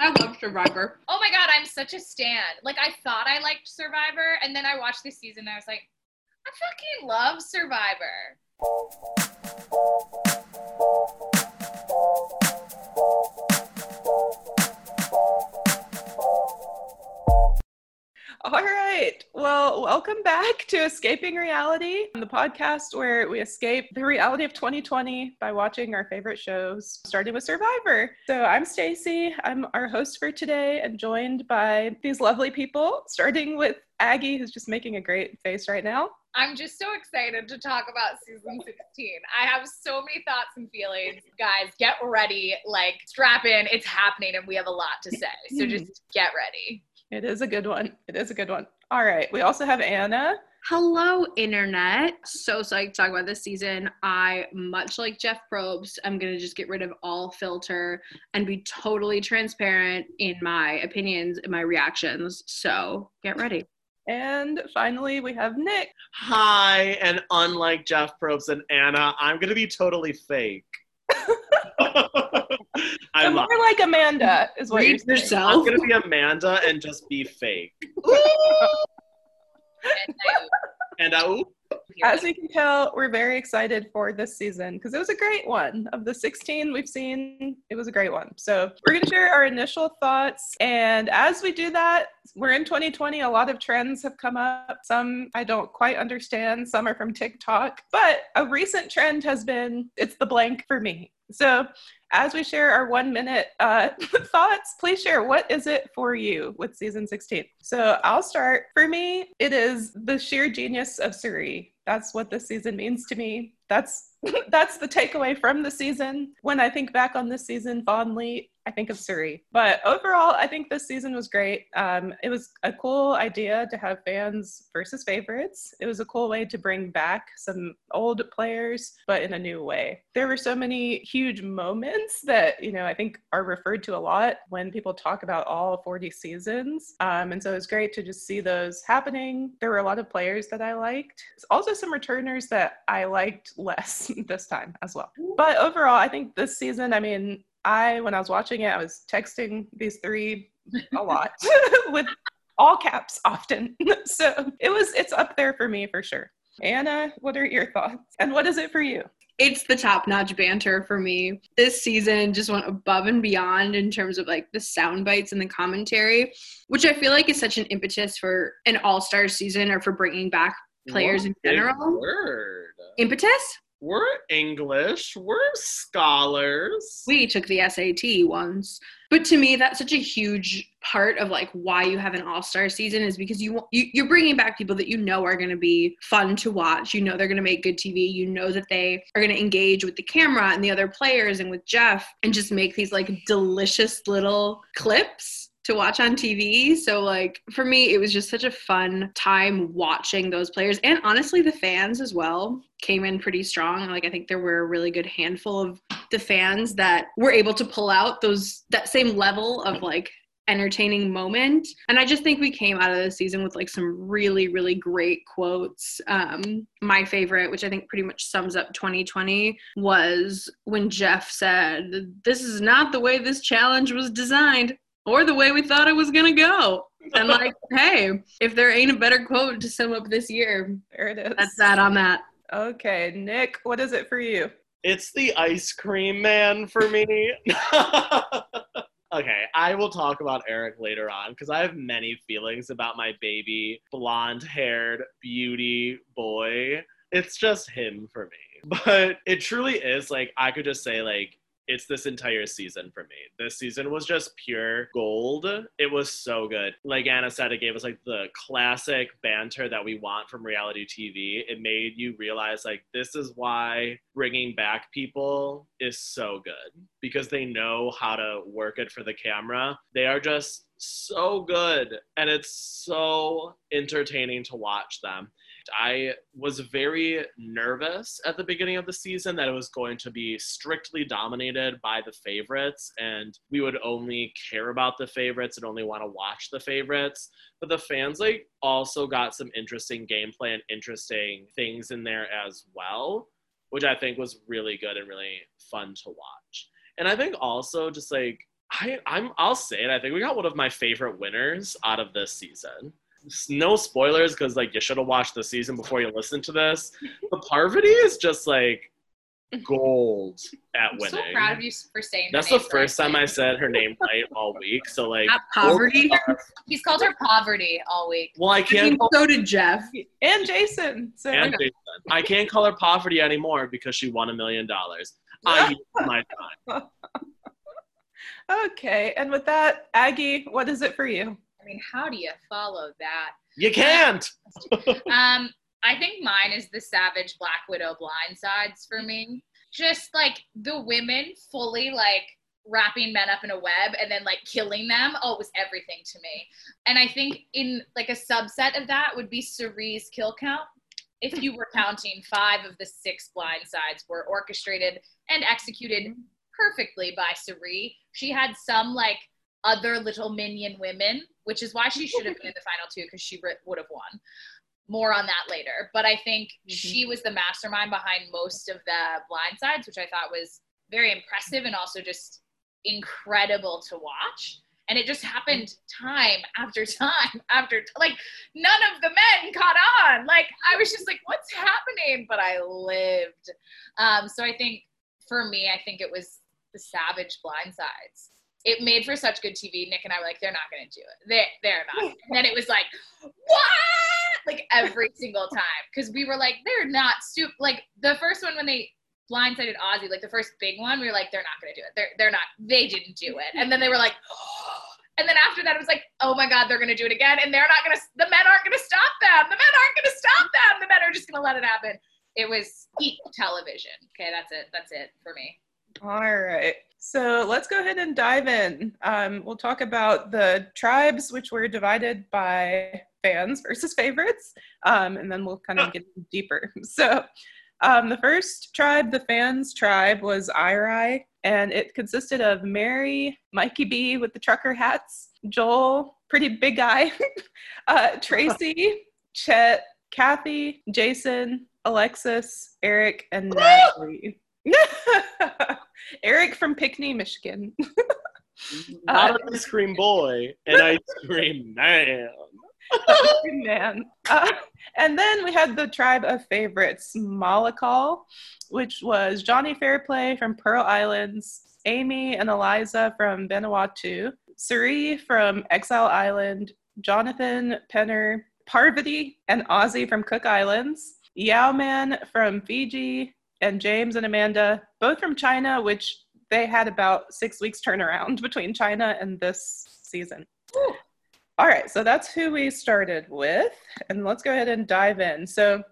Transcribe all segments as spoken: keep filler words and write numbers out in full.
I love Survivor. Oh my God, I'm such a stan. Like, I thought I liked Survivor, and then I watched this season and I was like, I fucking love Survivor. All right. Well, welcome back to Escaping Reality, the podcast where we escape the reality of twenty twenty by watching our favorite shows, starting with Survivor. So I'm Stacey. I'm our host for today and joined by these lovely people, starting with Aggie, who's just making a great face right now. I'm just so excited to talk about season sixteen. I have so many thoughts and feelings. Guys, get ready. Like, strap in. It's happening and we have a lot to say. So just get ready. It is a good one. It is a good one. All right. We also have Anna. Hello, Internet. So psyched to talk about this season. I, much like Jeff Probst, I'm going to just get rid of all filter and be totally transparent in my opinions and my reactions. So get ready. And finally, we have Nick. Hi, and unlike Jeff Probst and Anna, I'm going to be totally fake. I'm more like Amanda, is what you're saying. Yourself. I'm going to be Amanda and just be fake. And I, as we can tell, we're very excited for this season because it was a great one. Of the sixteen we've seen, it was a great one. So we're going to share our initial thoughts. And as we do that, we're in twenty twenty. A lot of trends have come up. Some I don't quite understand. Some are from TikTok. But a recent trend has been, it's the blank for me. So as we share our one minute uh, thoughts, please share what is it for you with season sixteen. So I'll start. For me, it is the sheer genius of Suri. That's what this season means to me. That's that's the takeaway from the season. When I think back on this season fondly, I think of Suri. But overall, I think this season was great. Um, it was a cool idea to have fans versus favorites. It was a cool way to bring back some old players, but in a new way. There were so many huge moments that, you know, I think are referred to a lot when people talk about all forty seasons. Um, and so it was great to just see those happening. There were a lot of players that I liked. There's also some returners that I liked less this time as well. But overall, I think this season, I mean, I, when I was watching it, I was texting these three a lot with all caps often. So it was, it's up there for me for sure. Anna, what are your thoughts? And what is it for you? It's the top-notch banter for me. This season just went above and beyond in terms of like the sound bites and the commentary, which I feel like is such an impetus for an all-star season or for bringing back players what in general. Word. Impetus? We're English. We're scholars. We took the S A T once. But to me, that's such a huge part of like why you have an all-star season is because you, you you're bringing back people that you know are going to be fun to watch. You know they're going to make good T V. You know that they are going to engage with the camera and the other players and with Jeff and just make these like delicious little clips to watch on T V. So like for me, it was just such a fun time watching those players, and honestly the fans as well came in pretty strong. Like I think there were a really good handful of the fans that were able to pull out those that same level of like entertaining moment. And I just think we came out of the season with like some really, really great quotes. Um, my favorite, which I think pretty much sums up twenty twenty, was when Jeff said, "This is not the way this challenge was designed, or the way we thought it was going to go." And like, hey, if there ain't a better quote to sum up this year, there it is. That's that on that. Okay, Nick, what is it for you? It's the ice cream man for me. Okay, I will talk about Eric later on because I have many feelings about my baby, blonde-haired, beauty boy. It's just him for me. But it truly is, like, I could just say, like, it's this entire season for me. This season was just pure gold. It was so good. Like Anna said, it gave us like the classic banter that we want from reality T V. It made you realize like, this is why bringing back people is so good, because they know how to work it for the camera. They are just so good. And it's so entertaining to watch them. I was very nervous at the beginning of the season that it was going to be strictly dominated by the favorites and we would only care about the favorites and only want to watch the favorites. But the fans like also got some interesting gameplay and interesting things in there as well, which I think was really good and really fun to watch. And I think also just like I, I'm, I'll say it. I think we got one of my favorite winners out of this season. No spoilers, because like you should have watched the season before you listened to this. But Parvati is just like gold at winning. I'm so proud of you for saying that's the first time I said her name right all week. So like Not poverty. He's called her Poverty all week. Well, I can't. I mean, call- so did Jeff and Jason. So and Jason. I can't call her Poverty anymore because she won a million dollars. I used my time. Okay, and with that, Aggie, what is it for you? I mean, how do you follow that? You can't! um, I think mine is the Savage Black Widow blindsides for me. Just, like, the women fully, like, wrapping men up in a web and then, like, killing them. Oh, it was everything to me. And I think in, like, a subset of that would be Suri's kill count. If you were counting, five of the six blindsides were orchestrated and executed perfectly by Suri. She had some, like, other little minion women, which is why she should have been in the final two, because she re- would have won. More on that later. But I think mm-hmm. she was the mastermind behind most of the blindsides, which I thought was very impressive and also just incredible to watch. And it just happened time after time after, t- like, none of the men caught on. Like, I was just like, what's happening? But I lived. Um, so I think, for me, I think it was the Savage blindsides. It made for such good T V. Nick and I were like, they're not going to do it. They, they're not. And then it was like, what? Like, every single time. Because we were like, they're not stupid. Like, the first one when they blindsided Ozzy, like, the first big one, we were like, they're not going to do it. They're, they're not. They didn't do it. And then they were like, oh. And then after that, it was like, oh, my God, they're going to do it again. And they're not going to – the men aren't going to stop them. The men aren't going to stop them. The men are just going to let it happen. It was peak television. Okay, that's it. That's it for me. All right. So let's go ahead and dive in. Um, we'll talk about the tribes, which were divided by fans versus favorites, um, and then we'll kind of get deeper. So um, the first tribe, the fans tribe, was Airai, and it consisted of Mary, Mikey B with the trucker hats, Joel, pretty big guy, uh, Tracy, Chet, Kathy, Jason, Alexis, Eric, and Natalie. Eric from Pinckney, Michigan. Not uh, an ice cream boy, an ice cream man. Ice cream man. Uh, and then we had the tribe of favorites, Malakal, which was Johnny Fairplay from Pearl Islands, Amy and Eliza from Vanuatu, Suri from Exile Island, Jonathan Penner, Parvati and Ozzy from Cook Islands, Yau-Man from Fiji, and James and Amanda, both from China, which they had about six weeks turnaround between China and this season. Ooh. All right, so that's who we started with, and let's go ahead and dive in. So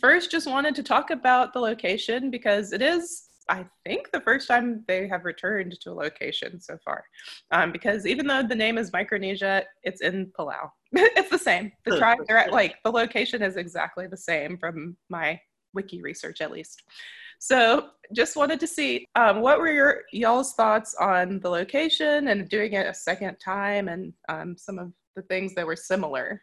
first, just wanted to talk about the location, because it is, I think, the first time they have returned to a location so far, um, because even though the name is Micronesia, it's in Palau. It's the same. The tribe, they're at, like, the location is exactly the same from my wiki research, at least. So just wanted to see um, what were your y'all's thoughts on the location and doing it a second time, and um, some of the things that were similar.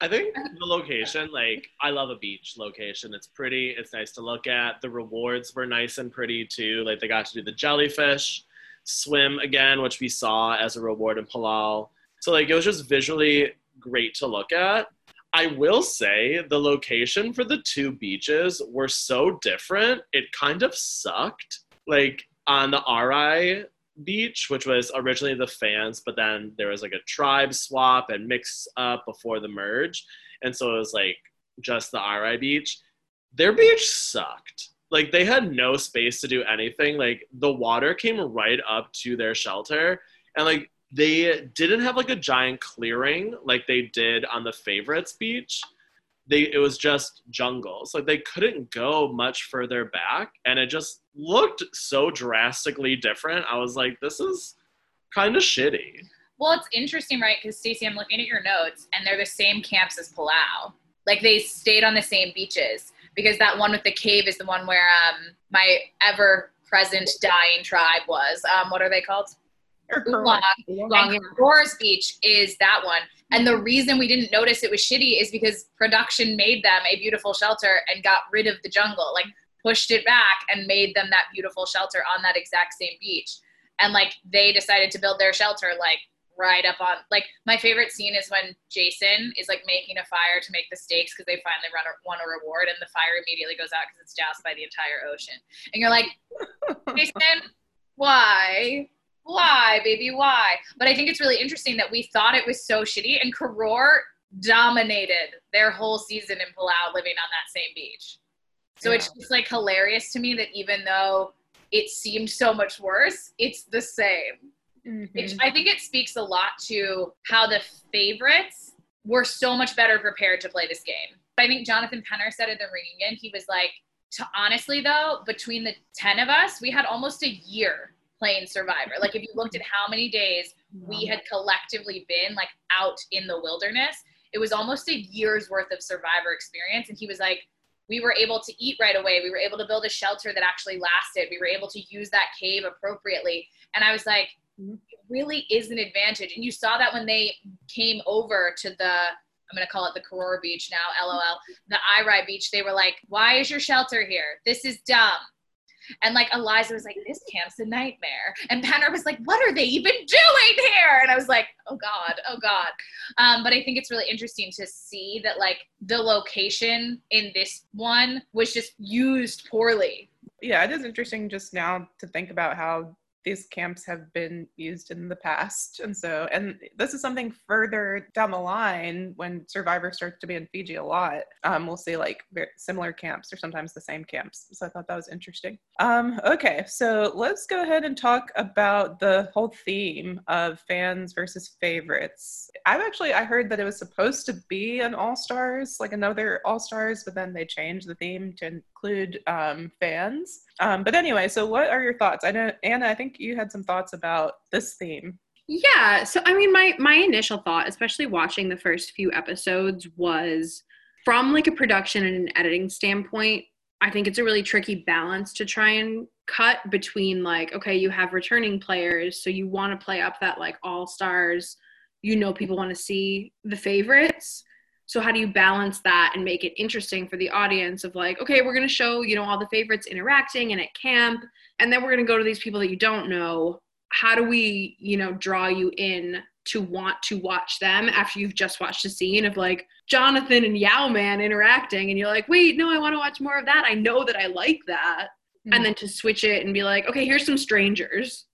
I think the location, like, I love a beach location. It's pretty, it's nice to look at. The rewards were nice and pretty too. Like, they got to do the jellyfish swim again, which we saw as a reward in Palau. So, like, it was just visually great to look at. I will say the location for the two beaches were so different, it kind of sucked. Like, on the Airai beach, which was originally the fans, but then there was like a tribe swap and mix up before the merge. And so it was like just the Airai beach. Their beach sucked. Like, they had no space to do anything. Like, the water came right up to their shelter, and like, they didn't have like a giant clearing like they did on the favorites beach. They, it was just jungles. Like, they couldn't go much further back, and it just looked so drastically different. I was like, this is kind of shitty. Well, it's interesting, right? Because Stacey, I'm looking at your notes, and they're the same camps as Palau. Like, they stayed on the same beaches, because that one with the cave is the one where um, my ever-present dying tribe was. Um, what are they called? Oolong, Oolong and Roar's beach is that one. And the reason we didn't notice it was shitty is because production made them a beautiful shelter and got rid of the jungle, like pushed it back and made them that beautiful shelter on that exact same beach. And like they decided to build their shelter like right up on, like my favorite scene is when Jason is like making a fire to make the stakes because they finally run a, won a reward and the fire immediately goes out because it's doused by the entire ocean. And you're like, Jason, why? Why, baby, why? But I think it's really interesting that we thought it was so shitty and Karor dominated their whole season in Palau living on that same beach. So yeah. It's just like hilarious to me that even though it seemed so much worse, it's the same. Mm-hmm. Which I think it speaks a lot to how the favorites were so much better prepared to play this game. I think Jonathan Penner said at the reunion, he was like, to honestly though, between the ten of us, we had almost a year playing Survivor. Like if you looked at how many days we had collectively been like out in the wilderness, it was almost a year's worth of Survivor experience. And he was like, we were able to eat right away. We were able to build a shelter that actually lasted. We were able to use that cave appropriately. And I was like, it really is an advantage. And you saw that when they came over to the, I'm going to call it the Karora Beach now, LOL, the Airai Beach, they were like, why is your shelter here? This is dumb. And like Eliza was like, this camp's a nightmare. And Penner was like, what are they even doing here? And I was like, oh God, oh God. Um, but I think it's really interesting to see that like the location in this one was just used poorly. Yeah, it is interesting just now to think about how these camps have been used in the past. And so, and this is something further down the line when Survivor starts to be in Fiji a lot, um, we'll see like similar camps or sometimes the same camps. So I thought that was interesting. Um, okay, so let's go ahead and talk about the whole theme of fans versus favorites. I've actually, I heard that it was supposed to be an All-Stars, like another All-Stars, but then they changed the theme to include um, fans. Um, but anyway, so what are your thoughts? I know, Anna, I think you had some thoughts about this theme. Yeah. So, I mean, my, my initial thought, especially watching the first few episodes, was from like a production and an editing standpoint, I think it's a really tricky balance to try and cut between like, okay, you have returning players, so you want to play up that like all-stars, you know, people want to see the favorites. So how do you balance that and make it interesting for the audience of like, okay, we're going to show, you know, all the favorites interacting and at camp, and then we're going to go to these people that you don't know. How do we, you know, draw you in to want to watch them after you've just watched a scene of like Jonathan and Yau-Man interacting and you're like, wait, no, I want to watch more of that. I know that I like that. Mm-hmm. And then to switch it and be like, okay, here's some strangers.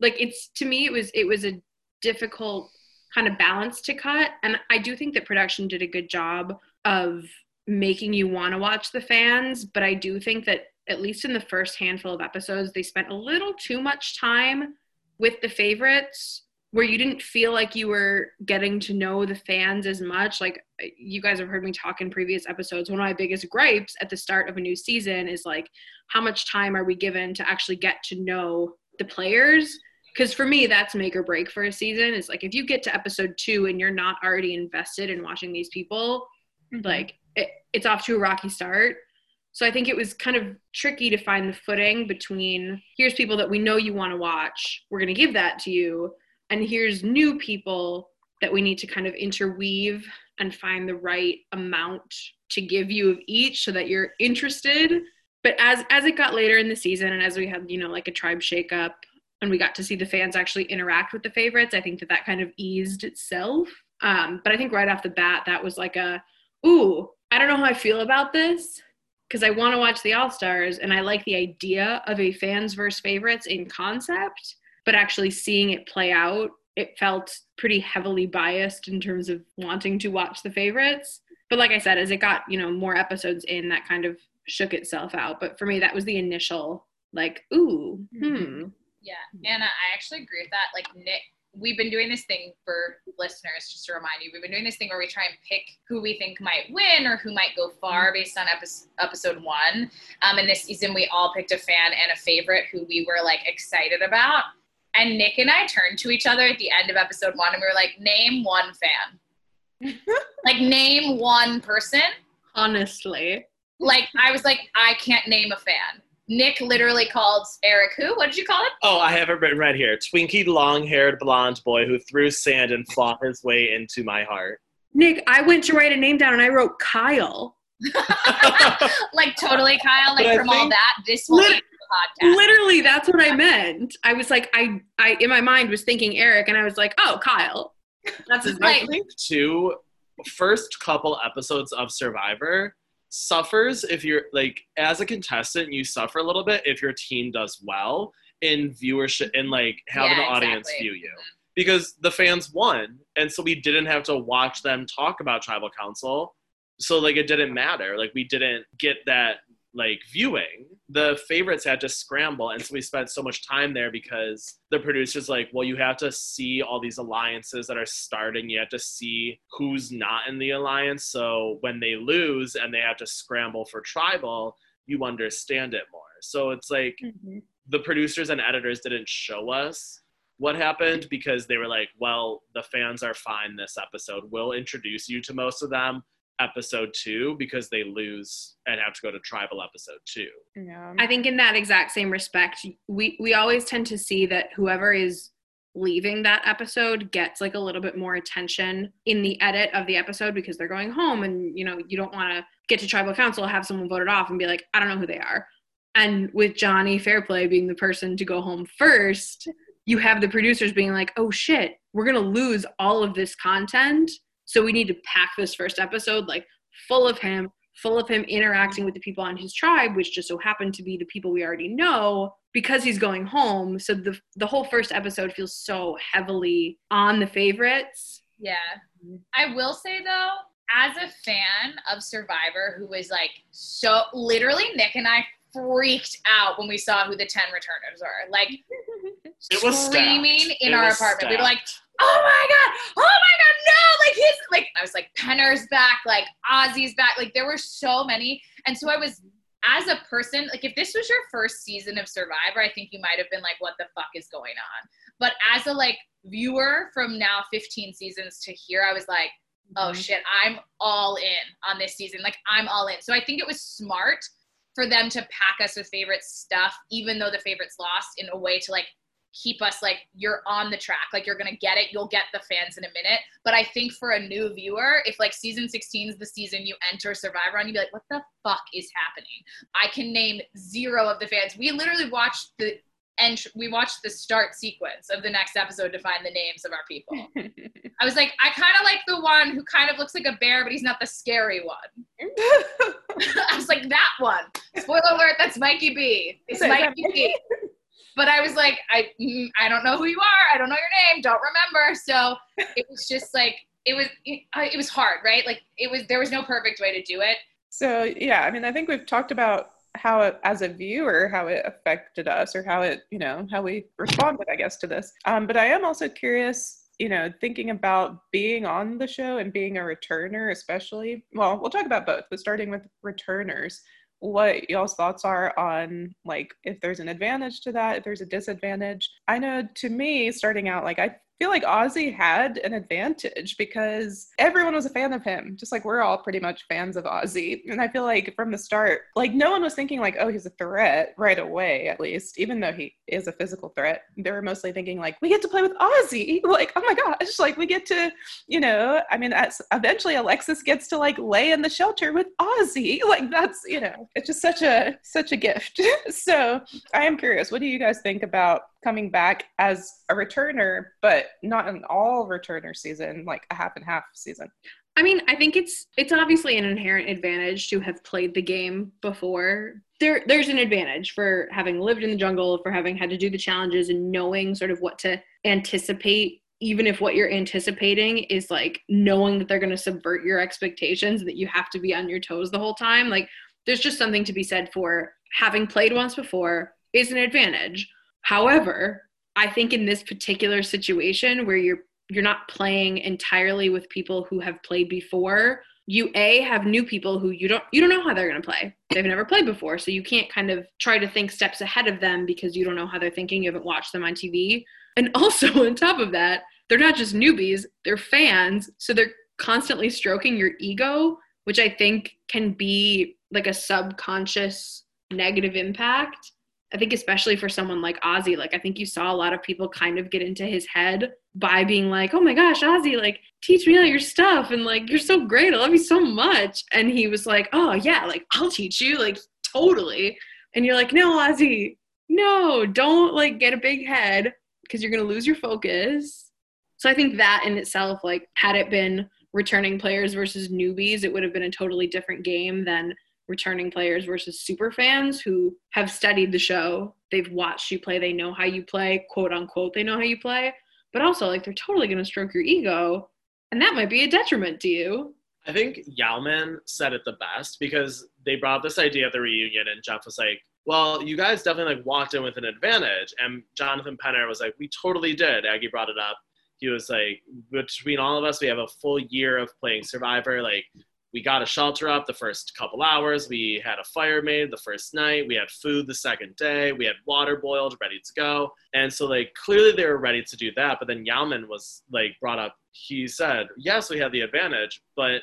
Like it's, to me, it was, it was a difficult kind of balance to cut. And I do think that production did a good job of making you want to watch the fans, but I do think that at least in the first handful of episodes, they spent a little too much time with the favorites where you didn't feel like you were getting to know the fans as much. Like you guys have heard me talk in previous episodes, one of my biggest gripes at the start of a new season is like, how much time are we given to actually get to know the players? Because for me, that's make or break for a season. It's like, if you get to episode two and you're not already invested in watching these people, mm-hmm. like it, it's off to a rocky start. So I think it was kind of tricky to find the footing between here's people that we know you want to watch, we're going to give that to you, and here's new people that we need to kind of interweave and find the right amount to give you of each so that you're interested. But as, as it got later in the season and as we had, you know, like a tribe shakeup, and we got to see the fans actually interact with the favorites, I think that that kind of eased itself. Um, but I think right off the bat, that was like a, ooh, I don't know how I feel about this because I want to watch the All-Stars and I like the idea of a fans versus favorites in concept, but actually seeing it play out, it felt pretty heavily biased in terms of wanting to watch the favorites. But like I said, as it got, you know, more episodes in, that kind of shook itself out. But for me, that was the initial like, ooh, hmm. Yeah, Anna, I actually agree with that. Like, Nick, we've been doing this thing for listeners, just to remind you, we've been doing this thing where we try and pick who we think might win or who might go far based on episode, episode one. Um, and this season, we all picked a fan and a favorite who we were, like, excited about. And Nick and I turned to each other at the end of episode one, and we were like, name one fan. Like, name one person. Honestly. Like, I was like, I can't name a fan. Nick literally called Eric who? What did you call him? Oh, I have it written right here. Twinkie, long-haired blonde boy who threw sand and flopped his way into my heart. Nick, I went to write a name down and I wrote Kyle. Like totally Kyle, like but from think, all that, this will lit- podcast. Literally, that's what I meant. I was like, I, I in my mind was thinking Eric, and I was like, oh, Kyle. That's his name. I think too, first couple episodes of Survivor suffers if you're like, as a contestant, you suffer a little bit if your team does well in viewership and like have yeah, an audience exactly. view you. Because the fans won, and so we didn't have to watch them talk about tribal council. So, like, it didn't matter. Like, we didn't get that, like, viewing. The favorites had to scramble, and so we spent so much time there because the producer's like, well, you have to see all these alliances that are starting. You have to see who's not in the alliance. So when they lose and they have to scramble for tribal, you understand it more. So it's like mm-hmm. the producers and editors didn't show us what happened because they were like, well, the fans are fine this episode. We'll introduce you to most of them episode two because they lose and have to go to tribal episode two. Yeah. I think in that exact same respect, we, we always tend to see that whoever is leaving that episode gets like a little bit more attention in the edit of the episode because they're going home and, you know, you don't want to get to tribal council, have someone voted off and be like, I don't know who they are. And with Johnny Fairplay being the person to go home first, you have the producers being like, oh shit, we're going to lose all of this content. So we need to pack this first episode, like full of him, full of him interacting with the people on his tribe, which just so happened to be the people we already know because he's going home. So the the whole first episode feels so heavily on the favorites. Yeah. I will say though, as a fan of Survivor, who was like, so literally Nick and I freaked out when we saw who the ten returners were. Like it was screaming stacked. in it our apartment. Stacked. We were like, oh my God, oh my God, no, like his, like, I was like, Penner's back, like, Ozzy's back, like, there were so many, and so I was, as a person, like, if this was your first season of Survivor, I think you might have been like, what the fuck is going on, but as a, like, viewer from now fifteen seasons to here, I was like, oh shit, I'm all in on this season, like, I'm all in, so I think it was smart for them to pack us with favorite stuff, even though the favorites lost, in a way to, like, keep us like, you're on the track, like you're gonna get it, you'll get the fans in a minute. But I think for a new viewer, if like season sixteen is the season you enter Survivor on, you'd be like, what the fuck is happening? I can name zero of the fans. We literally watched the entry, we watched the start sequence of the next episode to find the names of our people. I was like, I kind of like the one who kind of looks like a bear, but he's not the scary one. I was like, that one. Spoiler alert, that's Mikey B. It's Mikey B. But I was like, I I don't know who you are. I don't know your name. Don't remember. So it was just like, it was it, it was hard, right? Like it was, there was no perfect way to do it. So yeah, I mean, I think we've talked about how it, as a viewer, how it affected us or how it, you know, how we responded, I guess, to this. Um, but I am also curious, you know, thinking about being on the show and being a returner, especially, well, we'll talk about both, but starting with returners, what y'all's thoughts are on, like, if there's an advantage to that, if there's a disadvantage. I know, to me, starting out, like, I feel like Ozzy had an advantage because everyone was a fan of him, just like we're all pretty much fans of Ozzy. And I feel like from the start, like, no one was thinking, like, oh, he's a threat right away, at least, even though he is a physical threat. They were mostly thinking, like, we get to play with Ozzy. Like, oh my gosh, like, we get to, you know, I mean, that's, eventually Alexis gets to, like, lay in the shelter with Ozzy. Like, that's, you know, it's just such a, such a gift. So I am curious, what do you guys think about coming back as a returner, but not an all returner season, like a half and half season? I mean, I think it's it's obviously an inherent advantage to have played the game before. There, there's an advantage for having lived in the jungle, for having had to do the challenges and knowing sort of what to anticipate, even if what you're anticipating is like knowing that they're going to subvert your expectations and that you have to be on your toes the whole time. Like, there's just something to be said for having played once before is an advantage. However, I think in this particular situation where you're you're not playing entirely with people who have played before, you A, have new people who you don't you don't know how they're going to play. They've never played before, so you can't kind of try to think steps ahead of them because you don't know how they're thinking. You haven't watched them on T V. And also on top of that, they're not just newbies, they're fans, so they're constantly stroking your ego, which I think can be like a subconscious negative impact. I think especially for someone like Ozzy, like I think you saw a lot of people kind of get into his head by being like, oh my gosh, Ozzy, like teach me all your stuff. And like, you're so great. I love you so much. And he was like, oh yeah, like I'll teach you, like totally. And you're like, no, Ozzy, no, don't like get a big head because you're going to lose your focus. So I think that in itself, like had it been returning players versus newbies, it would have been a totally different game than returning players versus super fans who have studied the show. They've watched you play. They know how you play, quote unquote, they know how you play, but also like they're totally going to stroke your ego. And that might be a detriment to you. I think Yau-Man said it the best because they brought up this idea at the reunion and Jeff was like, well, you guys definitely like walked in with an advantage. And Jonathan Penner was like, we totally did. Aggie brought it up. He was like, between all of us, we have a full year of playing Survivor. Like, we got a shelter up the first couple hours. We had a fire made the first night. We had food the second day. We had water boiled, ready to go. And so, like, clearly they were ready to do that. But then Yau-Man was, like, brought up. He said, yes, we had the advantage, but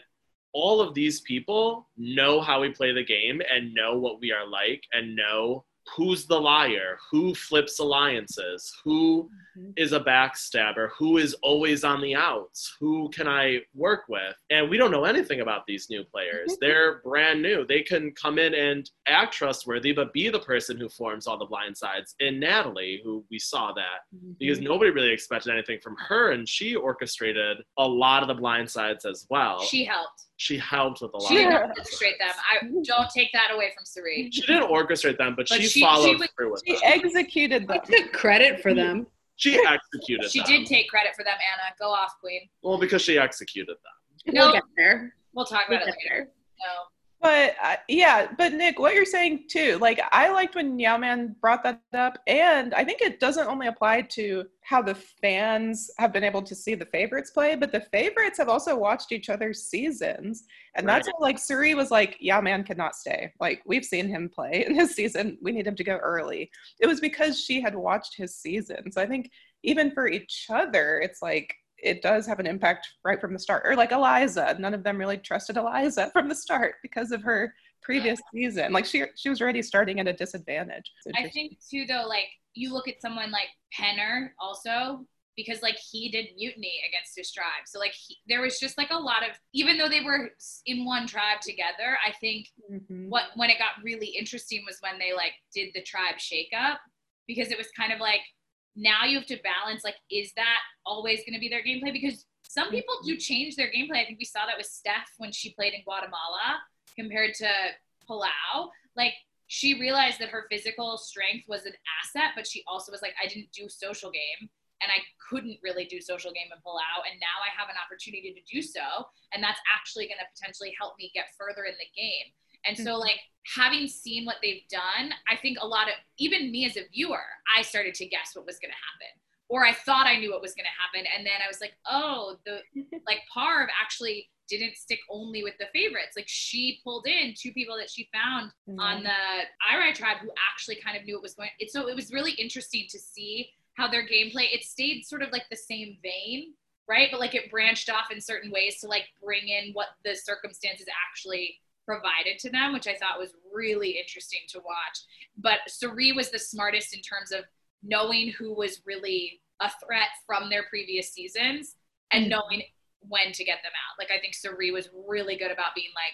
all of these people know how we play the game and know what we are like and know who's the liar, who flips alliances, who mm-hmm. is a backstabber, who is always on the outs, who can I work with? And we don't know anything about these new players. They're brand new. They can come in and act trustworthy, but be the person who forms all the blind sides. And Natalie, who we saw that, mm-hmm. because nobody really expected anything from her, and she orchestrated a lot of the blind sides as well. She helped. She helped with a lot. She didn't of orchestrate them. I don't take that away from Suri. She didn't orchestrate them, but, but she, she followed she was, through with she them. She executed them. She took credit for them. She executed she them. She did take credit for them, Anna. Go off, queen. Well, because she executed them. No, we'll get there. We'll talk about we'll it later. later. No. But, uh, yeah, but Nick, what you're saying, too, like, I liked when Yau-Man brought that up, and I think it doesn't only apply to how the fans have been able to see the favorites play, but the favorites have also watched each other's seasons, and right. that's what, like, Suri was like, Yau-Man could not stay. Like, we've seen him play in his season. We need him to go early. It was because she had watched his season. So I think even for each other, it's like, it does have an impact right from the start. Or like Eliza, none of them really trusted Eliza from the start because of her previous season. Like she she was already starting at a disadvantage. I think too though, like you look at someone like Penner also, because like he did mutiny against his tribe. So like he, there was just like a lot of, even though they were in one tribe together, I think mm-hmm. what when it got really interesting was when they like did the tribe shakeup, because it was kind of like, now you have to balance, like, is that always going to be their gameplay? Because some people do change their gameplay. I think we saw that with Steph when she played in Guatemala compared to Palau. Like, she realized that her physical strength was an asset, but she also was like, I didn't do social game, and I couldn't really do social game in Palau, and now I have an opportunity to do so, and that's actually going to potentially help me get further in the game. And so, like, having seen what they've done, I think a lot of, even me as a viewer, I started to guess what was going to happen. Or I thought I knew what was going to happen. And then I was like, oh, the, like, Parv actually didn't stick only with the favorites. Like, she pulled in two people that she found mm-hmm. on the Airai tribe who actually kind of knew what was going on. So it was really interesting to see how their gameplay, it stayed sort of like the same vein, right? But, like, it branched off in certain ways to, like, bring in what the circumstances actually provided to them, which I thought was really interesting to watch. But Suri was the smartest in terms of knowing who was really a threat from their previous seasons and knowing when to get them out. Like, I think Suri was really good about being like,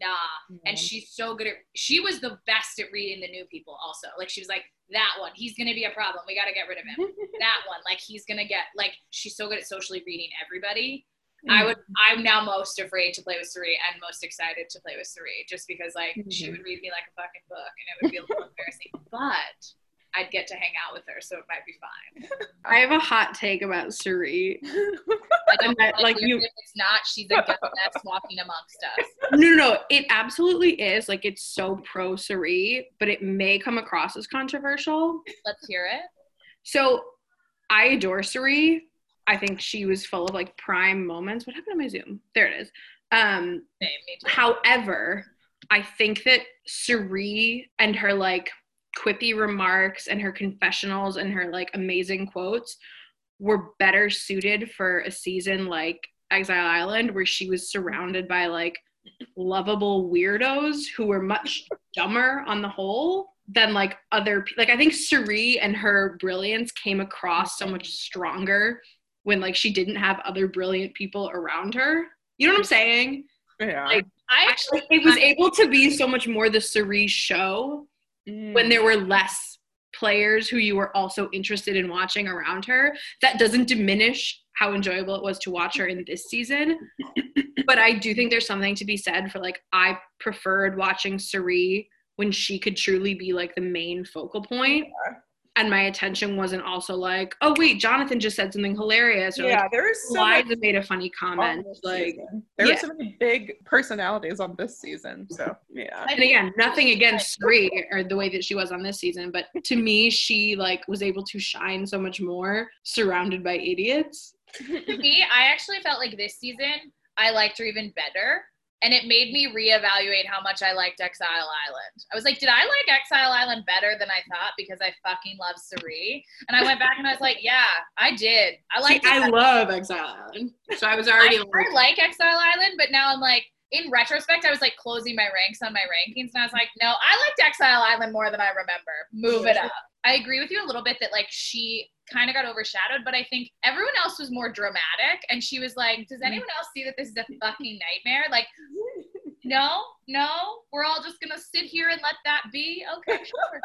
nah. Mm-hmm. And she's so good at, she was the best at reading the new people also. Like, she was like, that one, he's going to be a problem. We got to get rid of him. That one, like, he's going to get, like, she's so good at socially reading everybody. I would, I'm now most afraid to play with Suri and most excited to play with Suri just because, like, mm-hmm. she would read me like a fucking book and it would be a little embarrassing, but I'd get to hang out with her, so it might be fine. I have a hot take about Suri. I don't that, like, like you, if it's not, she's like, that's walking amongst us. No, no, no, it absolutely is. Like, it's so pro Suri, but it may come across as controversial. Let's hear it. So, I adore Suri. I think she was full of, like, prime moments. What happened to my Zoom? There it is. Um, Same, me too. However, I think that Suri and her, like, quippy remarks and her confessionals and her, like, amazing quotes were better suited for a season like Exile Island, where she was surrounded by, like, lovable weirdos who were much dumber on the whole than, like, other people. Like, I think Suri and her brilliance came across so much stronger when, like, she didn't have other brilliant people around her. You know what I'm saying? Yeah. Like, I actually, it was able to be so much more the Suri show mm. when there were less players who you were also interested in watching around her. That doesn't diminish how enjoyable it was to watch her in this season. But I do think there's something to be said for, like, I preferred watching Suri when she could truly be, like, the main focal point. Yeah. And my attention wasn't also like, oh, wait, Jonathan just said something hilarious. Or, yeah, like, there is so Eliza made a funny comment. Like, season. There yeah. were so many big personalities on this season. So, yeah. And again, nothing against Suri or the way that she was on this season. But to me, she, like, was able to shine so much more surrounded by idiots. To me, I actually felt like this season I liked her even better. And it made me reevaluate how much I liked Exile Island. I was like, did I like Exile Island better than I thought because I fucking love Suri? And I went back and I was like, yeah, I did. I like. I love Exile Island. So I was already I, like, I like Exile Island, but now I'm like, in retrospect, I was like closing my ranks on my rankings. And I was like, no, I liked Exile Island more than I remember. Move it up. I agree with you a little bit that, like, she kind of got overshadowed, but I think everyone else was more dramatic, and she was like, does anyone else see that this is a fucking nightmare? Like, no, no, we're all just gonna sit here and let that be? Okay, sure.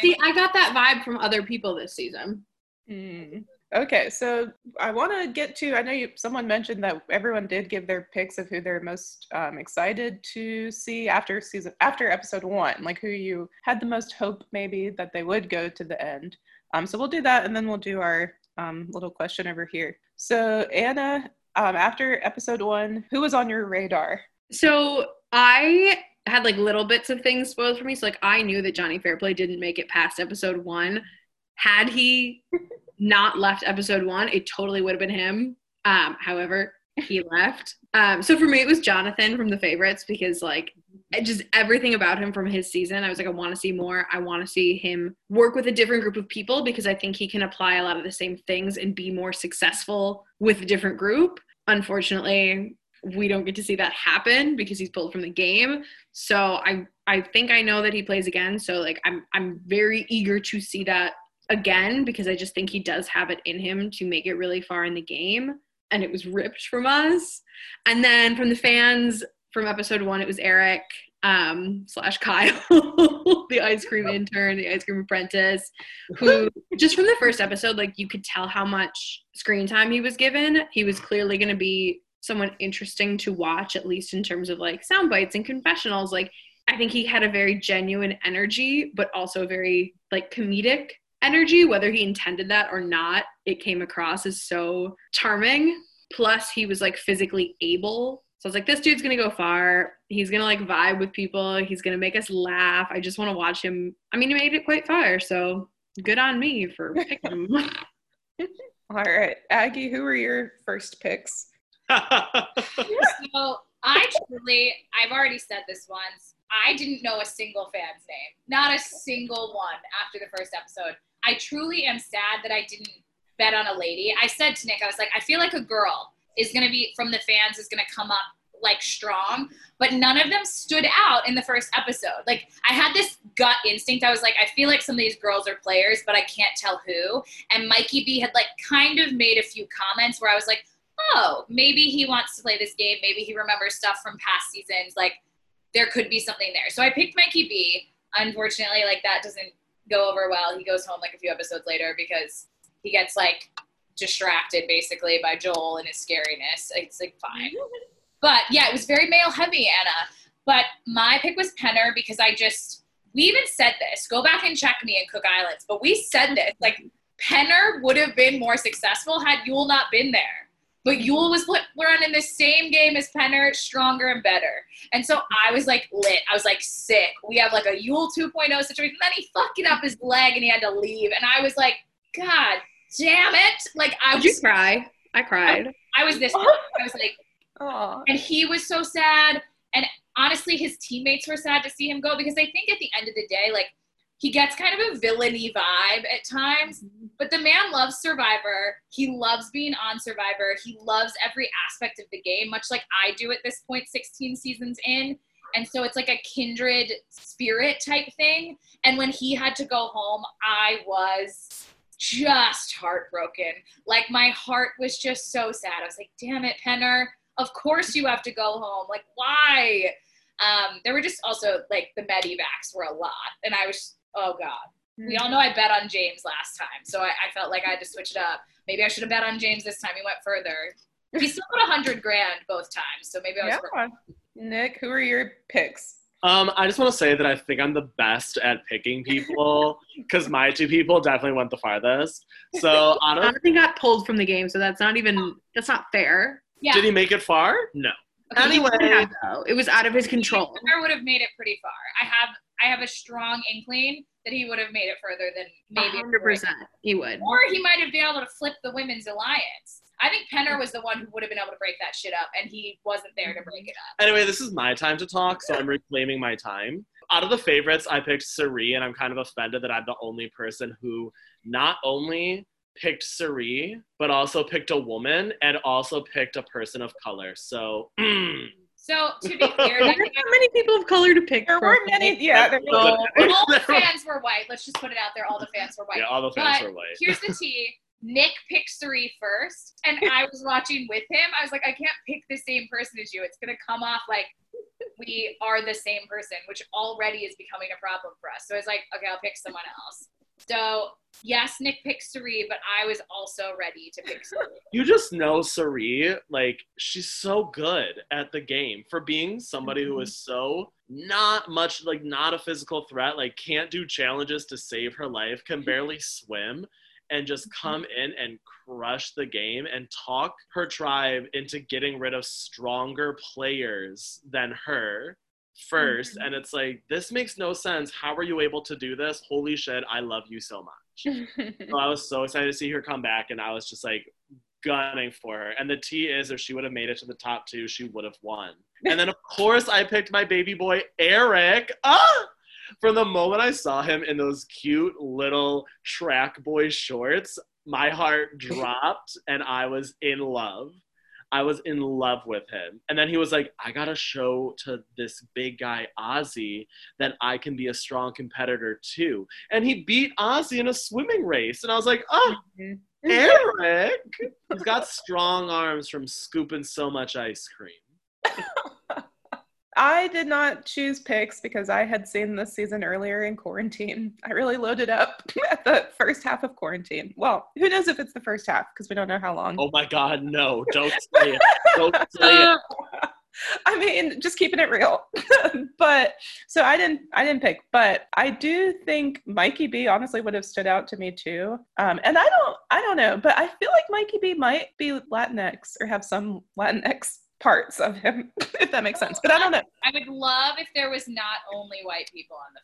See, I got that vibe from other people this season. Mm. Okay, so I want to get to, I know you, someone mentioned that everyone did give their picks of who they're most um, excited to see after season, after episode one, like who you had the most hope maybe that they would go to the end. Um, so we'll do that, and then we'll do our um, little question over here. So Anna, um, after episode one, who was on your radar? So I had like little bits of things spoiled for me. So like I knew that Johnny Fairplay didn't make it past episode one. Had he... not left episode one, it totally would have been him. Um, however, he left. Um, so for me, it was Jonathan from The Favorites because, like, just everything about him from his season, I was like, I want to see more. I want to see him work with a different group of people because I think he can apply a lot of the same things and be more successful with a different group. Unfortunately, we don't get to see that happen because he's pulled from the game. So I I think I know that he plays again. So, like, I'm I'm very eager to see that again, because I just think he does have it in him to make it really far in the game, and it was ripped from us. And then from the fans from episode one, it was Eric um, slash Kyle, the ice cream intern, the ice cream apprentice, who just from the first episode, like you could tell how much screen time he was given. He was clearly going to be someone interesting to watch, at least in terms of like sound bites and confessionals. Like I think he had a very genuine energy, but also very like comedic energy, whether he intended that or not, it came across as so charming. Plus, he was like physically able. So I was like, this dude's gonna go far. He's gonna like vibe with people. He's gonna make us laugh. I just want to watch him. I mean, he made it quite far, so good on me for picking him. All right, Aggie, who were your first picks? So I truly, I've already said this once. I didn't know a single fan's name, not a single one after the first episode. I truly am sad that I didn't bet on a lady. I said to Nick, I was like, I feel like a girl is going to be, from the fans, is going to come up like strong, but none of them stood out in the first episode. Like I had this gut instinct. I was like, I feel like some of these girls are players, but I can't tell who. And Mikey B had like kind of made a few comments where I was like, oh, maybe he wants to play this game. Maybe he remembers stuff from past seasons. Like there could be something there. So I picked Mikey B. Unfortunately, like that doesn't go over well. He goes home like a few episodes later because he gets like distracted basically by Joel and his scariness. It's like fine. But yeah, it was very male heavy, Anna. But my pick was Penner because I just, we even said this, go back and check me in Cook Islands, but we said this, like Penner would have been more successful had Yule not been there. But Yule was running the same game as Penner, stronger and better. And so I was, like, lit. I was, like, sick. We have, like, a Yule two point oh situation. And then he fucking up his leg and he had to leave. And I was, like, God damn it. Like, I was. Did you cry? I cried. I, I was this. I was, like. Aww. And he was so sad. And honestly, his teammates were sad to see him go because I think at the end of the day, like, he gets kind of a villainy vibe at times, but the man loves Survivor. He loves being on Survivor. He loves every aspect of the game, much like I do at this point, sixteen seasons in. And so it's like a kindred spirit type thing. And when he had to go home, I was just heartbroken. Like my heart was just so sad. I was like, damn it, Penner. Of course you have to go home. Like, why? Um, there were just also like the medevacs were a lot. And I was, oh God. We all know I bet on James last time, so I, I felt like I had to switch it up. Maybe I should have bet on James this time. He went further. He still put a hundred grand both times, so maybe I was yeah. wrong. Nick, who are your picks? Um, I just want to say that I think I'm the best at picking people because my two people definitely went the farthest. So Anna, Anna got pulled from the game, so that's not even that's not fair. Yeah. Did he make it far? No. Okay, anyway, have, though. It was out of his control. Penner would have made it pretty far. I have I have a strong inkling that he would have made it further than maybe one hundred percent he would. Or he might have been able to flip the women's alliance. I think Penner was the one who would have been able to break that shit up, and he wasn't there to break it up. Anyway, this is my time to talk, so I'm reclaiming my time. Out of the favorites, I picked Suri, and I'm kind of offended that I'm the only person who not only picked Suri, but also picked a woman, and also picked a person of color. So, mm. So, to be clear, there were many people of color to pick. There were many, yeah. There were all the fans were white. Let's just put it out there. All the fans were white. Yeah, all the fans but were white. Here's the tea. Nick picked Suri first, and I was watching with him. I was like, I can't pick the same person as you. It's going to come off like we are the same person, which already is becoming a problem for us. So I was like, okay, I'll pick someone else. So, yes, Nick picked Suri, but I was also ready to pick Suri. You just know Suri, like, she's so good at the game for being somebody mm-hmm. who is so not much, like, not a physical threat, like, can't do challenges to save her life, can barely swim, and just come in and crush the game and talk her tribe into getting rid of stronger players than her first. Mm-hmm. And it's like, this makes no sense. How are you able to do this? Holy shit, I love you so much. So I was so excited to see her come back, and I was just like gunning for her. And the tea is, if she would have made it to the top two, she would have won. And then of course I picked my baby boy Eric. Ah! From the moment I saw him in those cute little track boy shorts, my heart dropped and I was in love. I was in love with him. And then he was like, I gotta show to this big guy, Ozzy, that I can be a strong competitor too. And he beat Ozzy in a swimming race. And I was like, oh, mm-hmm. Eric. He's got strong arms from scooping so much ice cream. I did not choose picks because I had seen this season earlier in quarantine. I really loaded up at the first half of quarantine. Well, who knows if it's the first half because we don't know how long. Oh my God, no. Don't say it. Don't say it. I mean, just keeping it real. But so I didn't I didn't pick, but I do think Mikey B honestly would have stood out to me too. Um, and I don't I don't know, but I feel like Mikey B might be Latinx or have some Latinx parts of him, if that makes sense. But I don't know. I would love if there was not only white people on the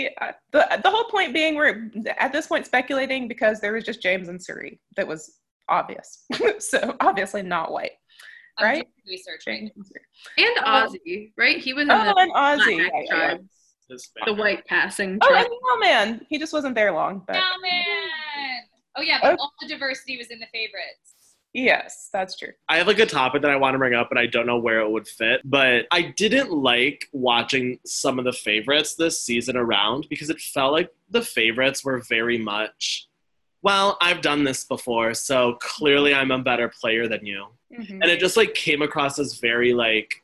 fans. Yeah, the the whole point being we're at this point speculating because there was just James and Suri that was obvious. So obviously not white, right? Researching and Ozzy, right? He was in oh, the and Ozzy, yeah, yeah, yeah. the white passing. Oh, tribe. And Yau-Man, he just wasn't there long. But Yau-Man. Oh yeah, but oh. all the diversity was in the favorites. Yes, that's true. I have like a topic that I want to bring up, but I don't know where it would fit. But I didn't like watching some of the favorites this season around because it felt like the favorites were very much, well, I've done this before, so clearly I'm a better player than you. Mm-hmm. And it just like came across as very like,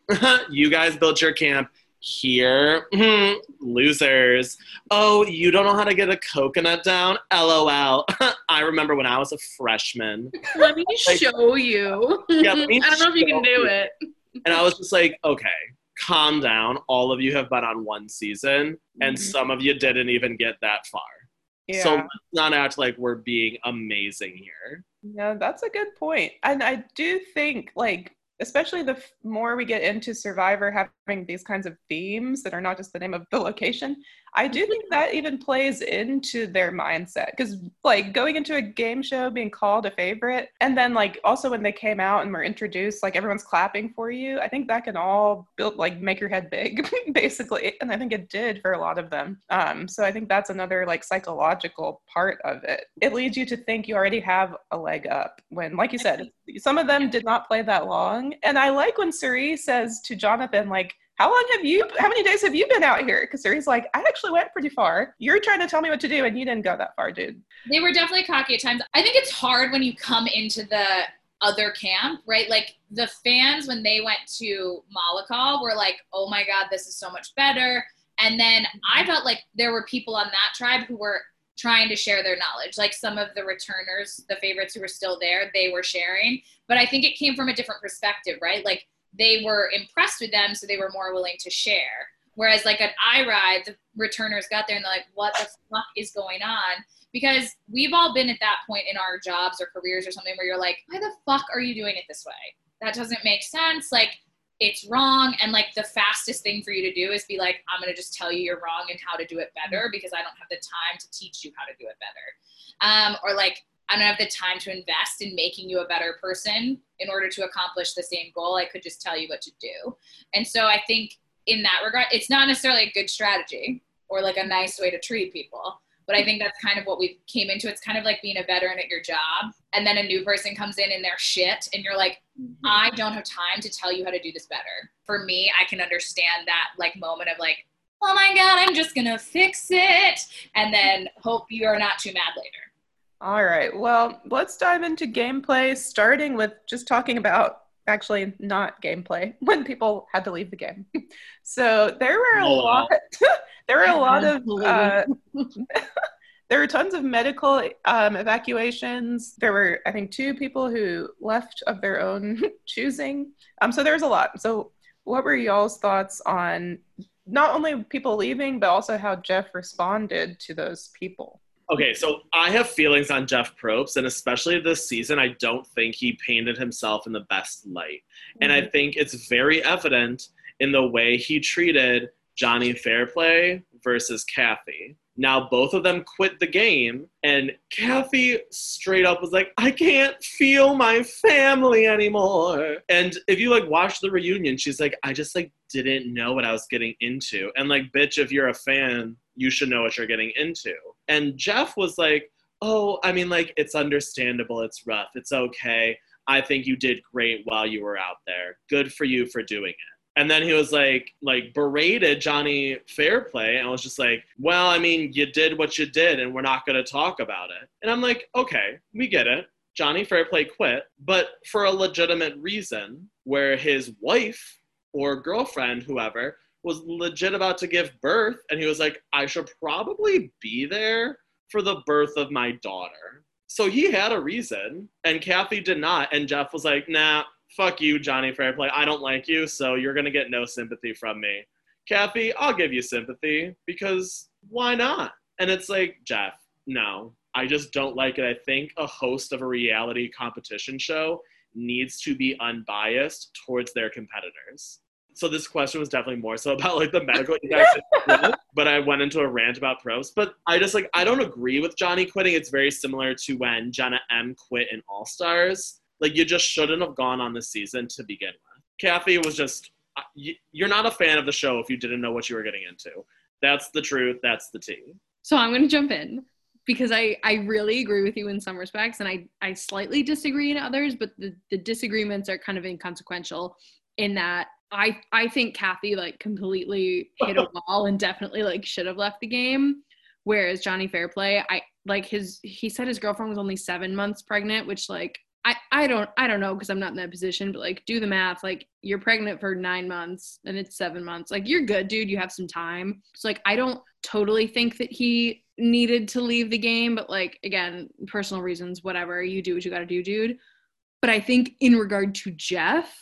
you guys built your camp here, mm-hmm. losers. Oh, you don't know how to get a coconut down? L O L. I remember when I was a freshman. Let me like, show you. Yeah, let me I don't know if you can do it. it. And I was just like, okay, calm down. All of you have been on one season, and mm-hmm. some of you didn't even get that far. Yeah. So let's not act like we're being amazing here. No, that's a good point. And I do think, like, especially the f- more we get into Survivor having these kinds of themes that are not just the name of the location, I do think that even plays into their mindset. Because, like, going into a game show, being called a favorite, and then, like, also when they came out and were introduced, like, everyone's clapping for you, I think that can all build, like, make your head big, basically. And I think it did for a lot of them. Um, so I think that's another, like, psychological part of it. It leads you to think you already have a leg up when, like you said, some of them did not play that long. And I like when Suri says to Jonathan, like, how long have you, how many days have you been out here? Because Suri's like, I actually went pretty far. You're trying to tell me what to do and you didn't go that far, dude. They were definitely cocky at times. I think it's hard when you come into the other camp, right? Like the fans, when they went to Malakal, were like, oh my God, this is so much better. And then I felt like there were people on that tribe who were trying to share their knowledge. Like some of the returners, the favorites who were still there, they were sharing. But I think it came from a different perspective, right? Like they were impressed with them, so they were more willing to share. Whereas like at Airai, the returners got there and they're like, what the fuck is going on? Because we've all been at that point in our jobs or careers or something where you're like, why the fuck are you doing it this way? That doesn't make sense. Like, it's wrong. And like the fastest thing for you to do is be like, I'm going to just tell you you're wrong and how to do it better because I don't have the time to teach you how to do it better. Um, or like, I don't have the time to invest in making you a better person in order to accomplish the same goal. I could just tell you what to do. And so I think in that regard, it's not necessarily a good strategy or like a nice way to treat people. But I think that's kind of what we came into. It's kind of like being a veteran at your job. And then a new person comes in and they're shit. And you're like, mm-hmm. I don't have time to tell you how to do this better. For me, I can understand that like moment of like, oh my God, I'm just going to fix it. And then hope you are not too mad later. All right. Well, let's dive into gameplay, starting with just talking about actually not gameplay when people had to leave the game. So there were a oh. lot there were a lot of uh, there were tons of medical um, evacuations. There were I think two people who left of their own choosing. Um so there was a lot. So what were y'all's thoughts on not only people leaving but also how Jeff responded to those people? Okay, so I have feelings on Jeff Probst, and especially this season, I don't think he painted himself in the best light. Mm-hmm. And I think it's very evident in the way he treated Johnny Fairplay versus Kathy. Now, both of them quit the game, and Kathy straight up was like, I can't feel my family anymore. And if you, like, watch the reunion, she's like, I just, like, didn't know what I was getting into. And, like, bitch, if you're a fan, you should know what you're getting into. And Jeff was like, oh, I mean, like, it's understandable. It's rough. It's okay. I think you did great while you were out there. Good for you for doing it. And then he was like, like berated Johnny Fairplay. And I was just like, well, I mean, you did what you did and we're not going to talk about it. And I'm like, okay, we get it. Johnny Fairplay quit, but for a legitimate reason where his wife or girlfriend, whoever, was legit about to give birth, and he was like, I should probably be there for the birth of my daughter. So he had a reason, and Kathy did not, and Jeff was like, nah, fuck you, Johnny Fairplay, I don't like you, so you're gonna get no sympathy from me. Kathy, I'll give you sympathy, because why not? And it's like, Jeff, no, I just don't like it. I think a host of a reality competition show needs to be unbiased towards their competitors. So this question was definitely more so about like the medical evacuation, but I went into a rant about Probst. But I just like, I don't agree with Johnny quitting. It's very similar to when Jenna M quit in All Stars. Like you just shouldn't have gone on this season to begin with. Kathy was just, you're not a fan of the show if you didn't know what you were getting into. That's the truth. That's the tea. So I'm going to jump in because I, I really agree with you in some respects and I, I slightly disagree in others, but the, the disagreements are kind of inconsequential in that I, I think Kathy like completely hit a wall and definitely like should have left the game. Whereas Johnny Fairplay, I like his, he said his girlfriend was only seven months pregnant, which like, I, I don't, I don't know. Cause I'm not in that position, but like do the math. Like you're pregnant for nine months and it's seven months. Like you're good, dude. You have some time. So like, I don't totally think that he needed to leave the game, but like, again, personal reasons, whatever, you do what you gotta do, dude. But I think in regard to Jeff,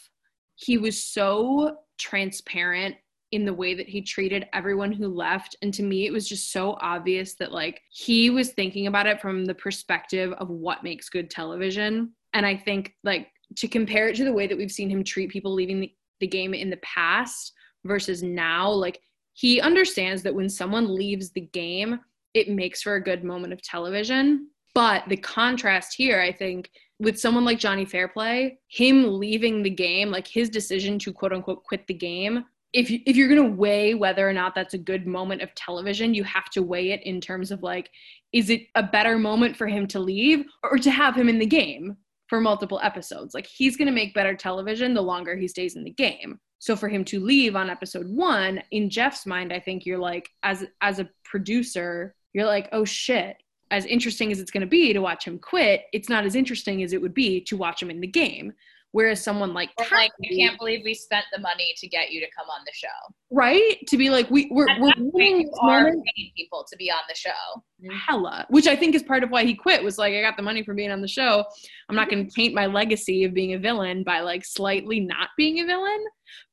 he was so transparent in the way that he treated everyone who left. And to me, it was just so obvious that like he was thinking about it from the perspective of what makes good television. And I think like to compare it to the way that we've seen him treat people leaving the, the game in the past versus now, like he understands that when someone leaves the game, it makes for a good moment of television. But the contrast here, I think, with someone like Johnny Fairplay, him leaving the game, like his decision to quote unquote quit the game, if, you, if you're going to weigh whether or not that's a good moment of television, you have to weigh it in terms of like, is it a better moment for him to leave or to have him in the game for multiple episodes? Like he's going to make better television the longer he stays in the game. So for him to leave on episode one, in Jeff's mind, I think you're like, as as a producer, you're like, oh shit. As interesting as it's going to be to watch him quit, it's not as interesting as it would be to watch him in the game, Whereas someone like Kathy, like, I can't believe we spent the money to get you to come on the show. Right? To be like, we, we're we're winning paying people to be on the show. Hella. Which I think is part of why he quit, was like, I got the money for being on the show. I'm not going to taint my legacy of being a villain by like slightly not being a villain.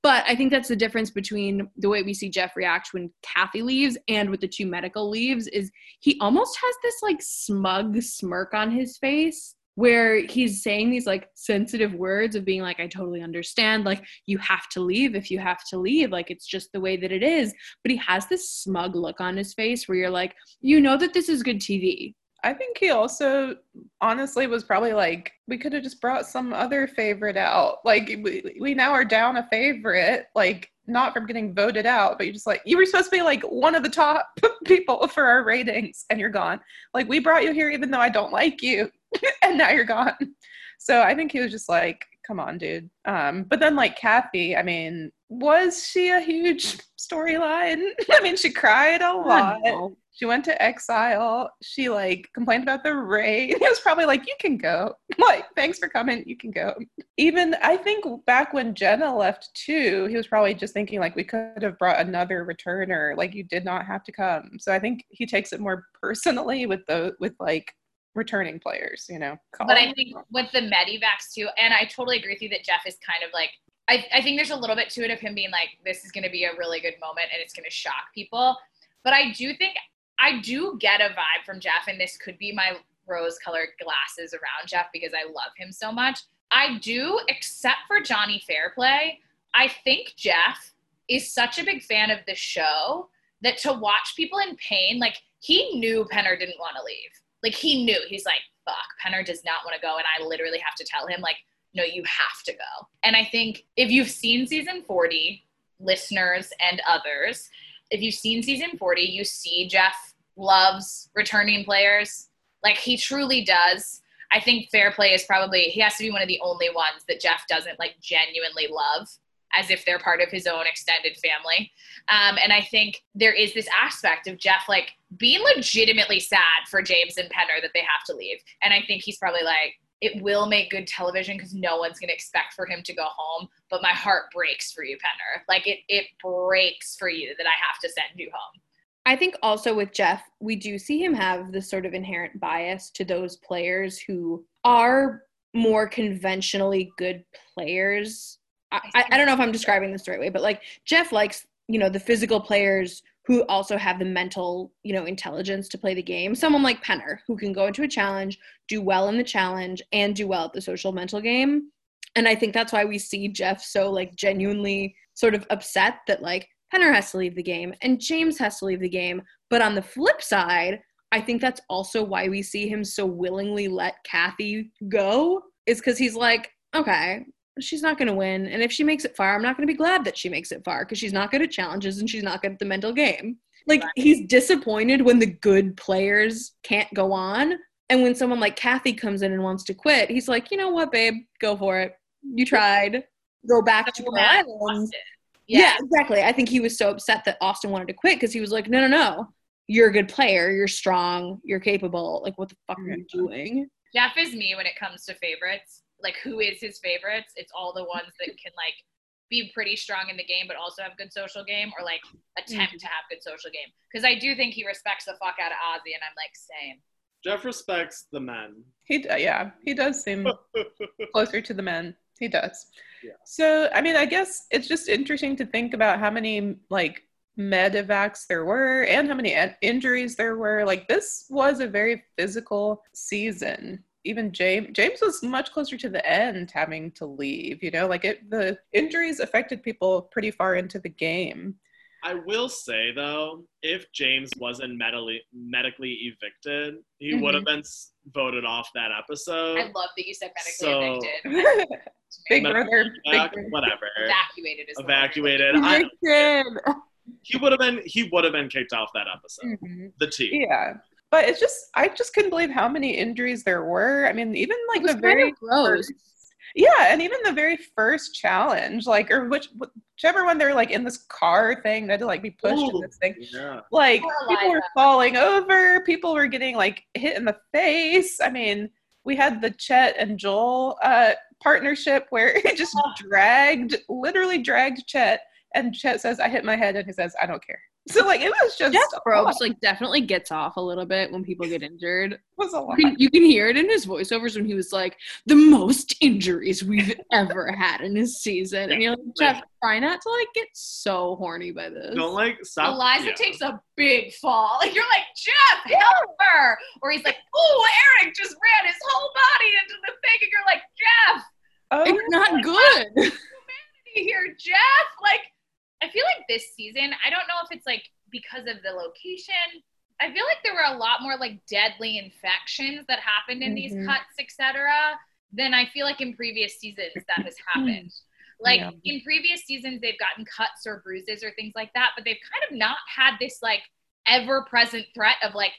But I think that's the difference between the way we see Jeff react when Kathy leaves and with the two medical leaves, is he almost has this like smug smirk on his face, where he's saying these like sensitive words of being like, I totally understand. Like, you have to leave if you have to leave. Like, it's just the way that it is. But he has this smug look on his face where you're like, you know that this is good T V. I think he also honestly was probably like, we could have just brought some other favorite out. Like, we, we now are down a favorite, like not from getting voted out, but you just like, you were supposed to be like one of the top people for our ratings and you're gone. Like, we brought you here even though I don't like you. And now you're gone. So I think he was just like, come on, dude. Um, but then like Kathy, I mean, was she a huge storyline? I mean, she cried a lot. She went to exile. She like complained about the rain. It was probably like, you can go. Like, thanks for coming. You can go. Even I think back when Jenna left too, he was probably just thinking like, we could have brought another returner. Like, you did not have to come. So I think he takes it more personally with the, with like, returning players, you know. But I think with the Medivacs too, and I totally agree with you that Jeff is kind of like, I, I think there's a little bit to it of him being like, this is going to be a really good moment and it's going to shock people. But I do think, I do get a vibe from Jeff, and this could be my rose-colored glasses around Jeff because I love him so much. I do, except for Johnny Fairplay, I think Jeff is such a big fan of the show that to watch people in pain, like, he knew Penner didn't want to leave. Like, he knew. He's like, fuck, Penner does not want to go. And I literally have to tell him, like, no, you have to go. And I think if you've seen season forty, listeners and others, if you've seen season forty, you see Jeff loves returning players. Like, he truly does. I think Fairplay is probably, he has to be one of the only ones that Jeff doesn't, like, genuinely love, as if they're part of his own extended family. Um, and I think there is this aspect of Jeff, like, being legitimately sad for James and Penner that they have to leave. And I think he's probably like, it will make good television because no one's going to expect for him to go home, but my heart breaks for you, Penner. Like, it it breaks for you that I have to send you home. I think also with Jeff, we do see him have this sort of inherent bias to those players who are more conventionally good players. I, I don't know if I'm describing this the right way, but like, Jeff likes, you know, the physical players who also have the mental, you know, intelligence to play the game. Someone like Penner, who can go into a challenge, do well in the challenge, and do well at the social mental game. And I think that's why we see Jeff so like genuinely sort of upset that like Penner has to leave the game and James has to leave the game. But on the flip side, I think that's also why we see him so willingly let Kathy go, is because he's like, okay, she's not going to win, and if she makes it far, I'm not going to be glad that she makes it far because she's not good at challenges and she's not good at the mental game. Like, right. He's disappointed when the good players can't go on, and when someone like Kathy comes in and wants to quit, he's like, you know what, babe, go for it. You tried. Go back so to Palau Island. Yeah. yeah, exactly. I think he was so upset that Austin wanted to quit because he was like, no, no, no. You're a good player. You're strong. You're capable. Like, what the fuck are you doing? Jeff is me when it comes to favorites. Like, who is his favorites? It's all the ones that can, like, be pretty strong in the game but also have good social game, or, like, attempt mm. to have good social game. Because I do think he respects the fuck out of Ozzy, and I'm like, same. Jeff respects the men. He d- Yeah, he does seem closer to the men. He does. Yeah. So, I mean, I guess it's just interesting to think about how many, like, medevacs there were and how many en- injuries there were. Like, this was a very physical season. Even James, James was much closer to the end having to leave, you know, like it, the injuries affected people pretty far into the game. I will say though, if James wasn't medically, medically evicted, he mm-hmm. would have been voted off that episode. I love that you said medically so, evicted. Big brother. Evac, big whatever. Evacuated. Is Evacuated. Evicted. I, he would have been, he would have been kicked off that episode. Mm-hmm. The team. Yeah. But it's just, I just couldn't believe how many injuries there were. I mean, even like the very first, yeah, and even the very first challenge, like, or which, whichever one they were like in this car thing, they had to like be pushed Ooh, in this thing. Yeah. Like, people were falling over, people were getting like hit in the face. I mean, we had the Chet and Joel uh, partnership where it just dragged, literally dragged Chet. And Chet says, I hit my head. And he says, I don't care. So, like, it was just... Jeff Probst, like, definitely gets off a little bit when people get injured. It was a lot. You can, you can hear it in his voiceovers when he was like, the most injuries we've ever had in this season. And you're like, Jeff, try not to, like, get so horny by this. Don't, like, stop. Eliza yeah. takes a big fall. Like, you're like, Jeff, help her! Or he's like, ooh, Eric just ran his whole body into the thing. And you're like, Jeff! Oh, it's not like, good. Humanity here, Jeff! Like... I feel like this season, I don't know if it's, like, because of the location. I feel like there were a lot more, like, deadly infections that happened in mm-hmm. these cuts, et cetera, than I feel like in previous seasons that has happened. Like, yeah. in previous seasons, they've gotten cuts or bruises or things like that, but they've kind of not had this, like, ever-present threat of, like,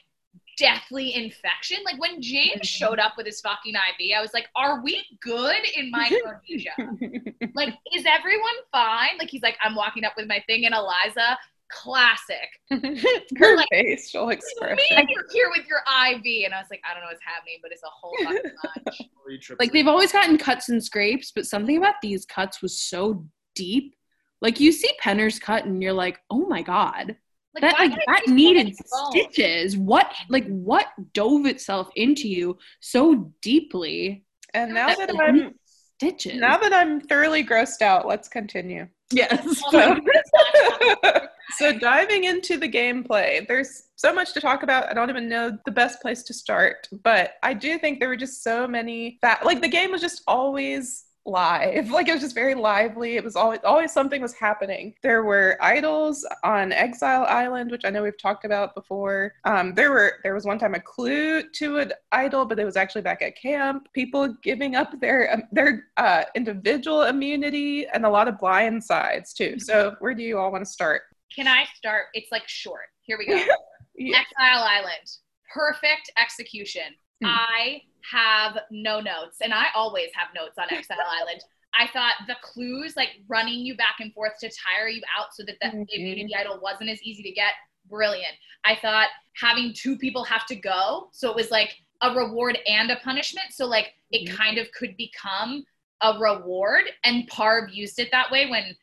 deathly infection. Like, when James showed up with his fucking I V, I was like, are we good in Micronesia? Like, is everyone fine? Like, he's like, I'm walking up with my thing, and Eliza, classic. Her like, facial expression. Me, you're here with your I V. And I was like, I don't know what's happening, but it's a whole fucking bunch. Like, they've always gotten cuts and scrapes, but something about these cuts was so deep. Like, you see Penner's cut, and you're like, oh my God. Like, that like that needed stitches. What like what dove itself into you so deeply? And now that, that I'm stitches. Now that I'm thoroughly grossed out, let's continue. Yes. So, so diving into the gameplay, there's so much to talk about. I don't even know the best place to start, but I do think there were just so many that like the game was just always live. Like, it was just very lively. It was always always something was happening. There were idols on Exile Island, which I know we've talked about before. Um, there were there was one time a clue to an idol, but it was actually back at camp. People giving up their um, their uh, individual immunity and a lot of blind sides too. So where do you all want to start? Can I start? It's like short. Here we go. Yeah. Exile Island. Perfect execution. Mm. I have no notes, and I always have notes on Exile Island. I thought the clues, like running you back and forth to tire you out so that the mm-hmm. immunity idol wasn't as easy to get, brilliant. I thought having two people have to go, so it was like a reward and a punishment, so like it mm-hmm. kind of could become a reward, and Parv used it that way when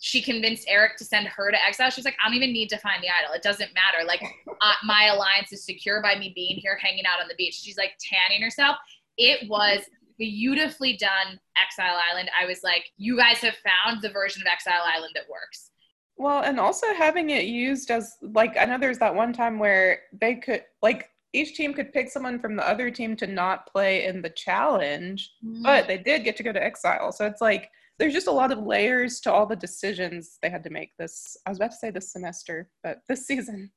she convinced Eric to send her to exile. She's like, I don't even need to find the idol. It doesn't matter. Like, uh, my alliance is secure by me being here, hanging out on the beach. She's like tanning herself. It was beautifully done, Exile Island. I was like, you guys have found the version of Exile Island that works. Well, and also having it used as, like, I know there's that one time where they could, like, each team could pick someone from the other team to not play in the challenge, mm. but they did get to go to exile. So it's like, there's just a lot of layers to all the decisions they had to make this, I was about to say this semester, but this season.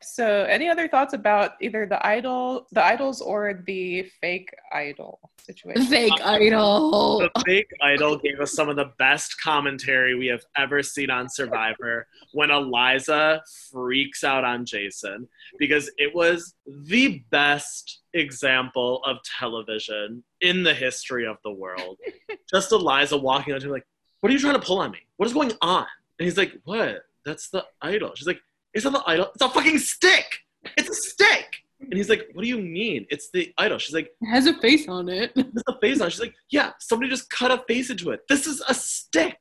So any other thoughts about either the idol, the idols or the fake idol situation? The fake idol. The fake idol gave us some of the best commentary we have ever seen on Survivor when Eliza freaks out on Jason, because it was the best example of television in the history of the world. Just Eliza walking up to him like, what are you trying to pull on me? What is going on? And he's like, what? That's the idol. She's like, it's not the idol. It's a fucking stick. It's a stick. And he's like, what do you mean? It's the idol. She's like, it has a face on it. It has a face on it. She's like, yeah, somebody just cut a face into it. This is a stick.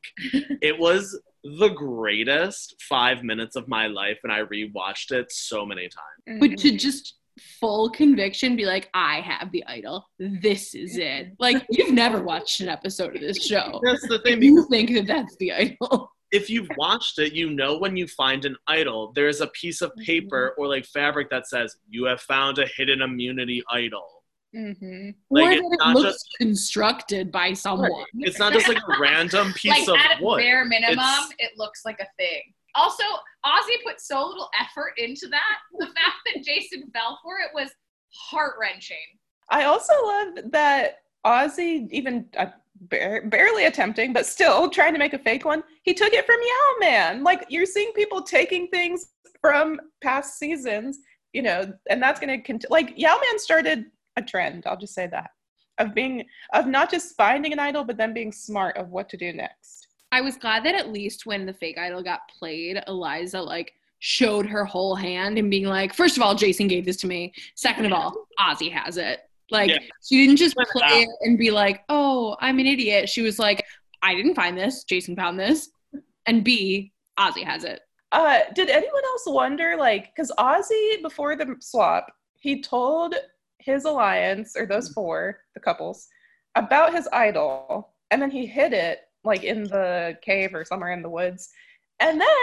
It was the greatest five minutes of my life, and I rewatched it so many times. But to just full conviction be like, I have the idol, this is it. Like, you've never watched an episode of this show. That's the thing. You think that that's the idol. If you've watched it, you know when you find an idol, there's a piece of paper mm-hmm. or like fabric that says you have found a hidden immunity idol. Mm-hmm. Like, or it's that not it looks just constructed by someone. Right. It's not just like a random piece like, of at wood. At bare minimum, it's... it looks like a thing. Also, Ozzy put so little effort into that. The fact that Jason fell for it was heart-wrenching. I also love that Ozzy, even uh, bar- barely attempting, but still trying to make a fake one, he took it from Yau-Man. Like, you're seeing people taking things from past seasons, you know, and that's going to continue. Like, Yau-Man started a trend, I'll just say that, of being, of not just finding an idol, but then being smart of what to do next. I was glad that at least when the fake idol got played, Eliza, like, showed her whole hand and being like, first of all, Jason gave this to me. Second of all, Ozzy has it. Like, yeah. she didn't just play wow. it and be like, oh, I'm an idiot. She was like, I didn't find this. Jason found this. And B, Ozzy has it. Uh, did anyone else wonder, like, because Ozzy, before the swap, he told his alliance, or those four, the couples, about his idol. And then he hid it, like, in the cave or somewhere in the woods. And then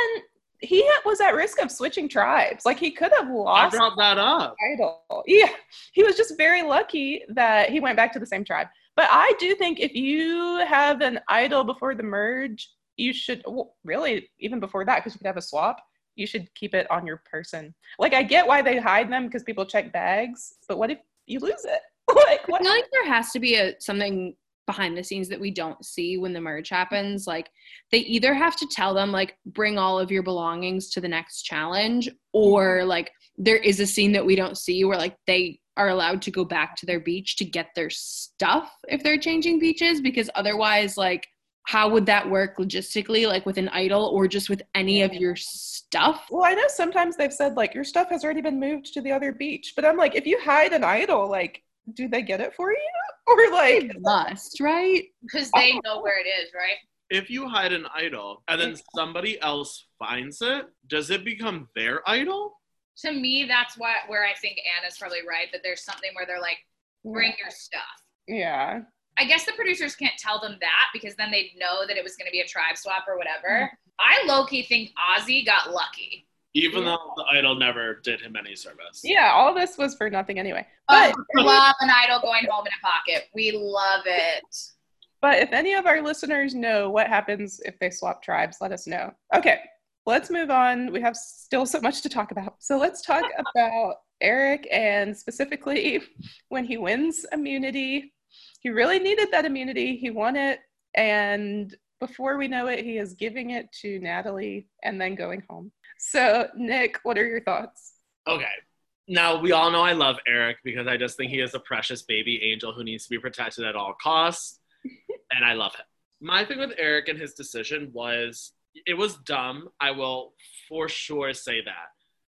he was at risk of switching tribes. Like, he could have lost. I brought that up. Idol. Yeah. He was just very lucky that he went back to the same tribe. But I do think if you have an idol before the merge, you should, well, really, even before that, because you could have a swap, you should keep it on your person. Like, I get why they hide them because people check bags, but what if you lose it? Like, what? I feel like there has to be a something behind the scenes that we don't see when the merge happens. Like, they either have to tell them, like, bring all of your belongings to the next challenge, or, like, there is a scene that we don't see where, like, they are allowed to go back to their beach to get their stuff if they're changing beaches, because otherwise, like, how would that work logistically, like, with an idol or just with any yeah. of your stuff? Well, I know sometimes they've said, like, your stuff has already been moved to the other beach, but I'm like, if you hide an idol, like, do they get it for you? Or, like, they must, right? Because they know where it is, right? If you hide an idol and then somebody else finds it, does it become their idol? To me, that's why, where I think Anna's probably right, that there's something where they're like, bring your stuff. Yeah. I guess the producers can't tell them that because then they'd know that it was going to be a tribe swap or whatever. Mm-hmm. I low-key think Ozzy got lucky. Even yeah. though the idol never did him any service. Yeah, all this was for nothing anyway. But oh, we love an idol going home in a pocket. We love it. But if any of our listeners know what happens if they swap tribes, let us know. Okay, let's move on. We have still so much to talk about. So let's talk about Eric, and specifically when he wins immunity. He really needed that immunity. He won it. And before we know it, he is giving it to Natalie and then going home. So, Nick, what are your thoughts? Okay. Now, we all know I love Eric because I just think he is a precious baby angel who needs to be protected at all costs. And I love him. My thing with Eric and his decision was, it was dumb. I will for sure say that.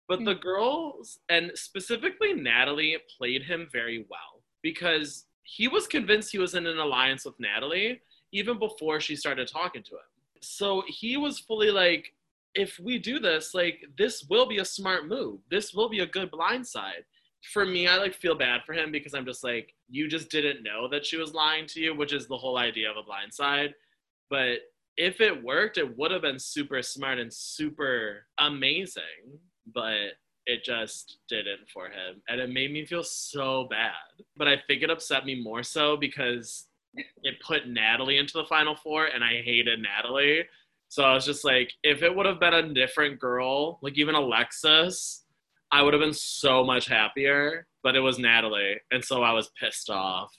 But the girls, and specifically Natalie, played him very well because he was convinced he was in an alliance with Natalie even before she started talking to him. So he was fully like, if we do this, like, this will be a smart move. This will be a good blindside. For me, I, like, feel bad for him because I'm just like, you just didn't know that she was lying to you, which is the whole idea of a blindside. But if it worked, it would have been super smart and super amazing. But it just didn't for him. And it made me feel so bad. But I think it upset me more so because it put Natalie into the final four, and I hated Natalie. So I was just like, if it would have been a different girl, like even Alexis, I would have been so much happier. But it was Natalie, and so I was pissed off.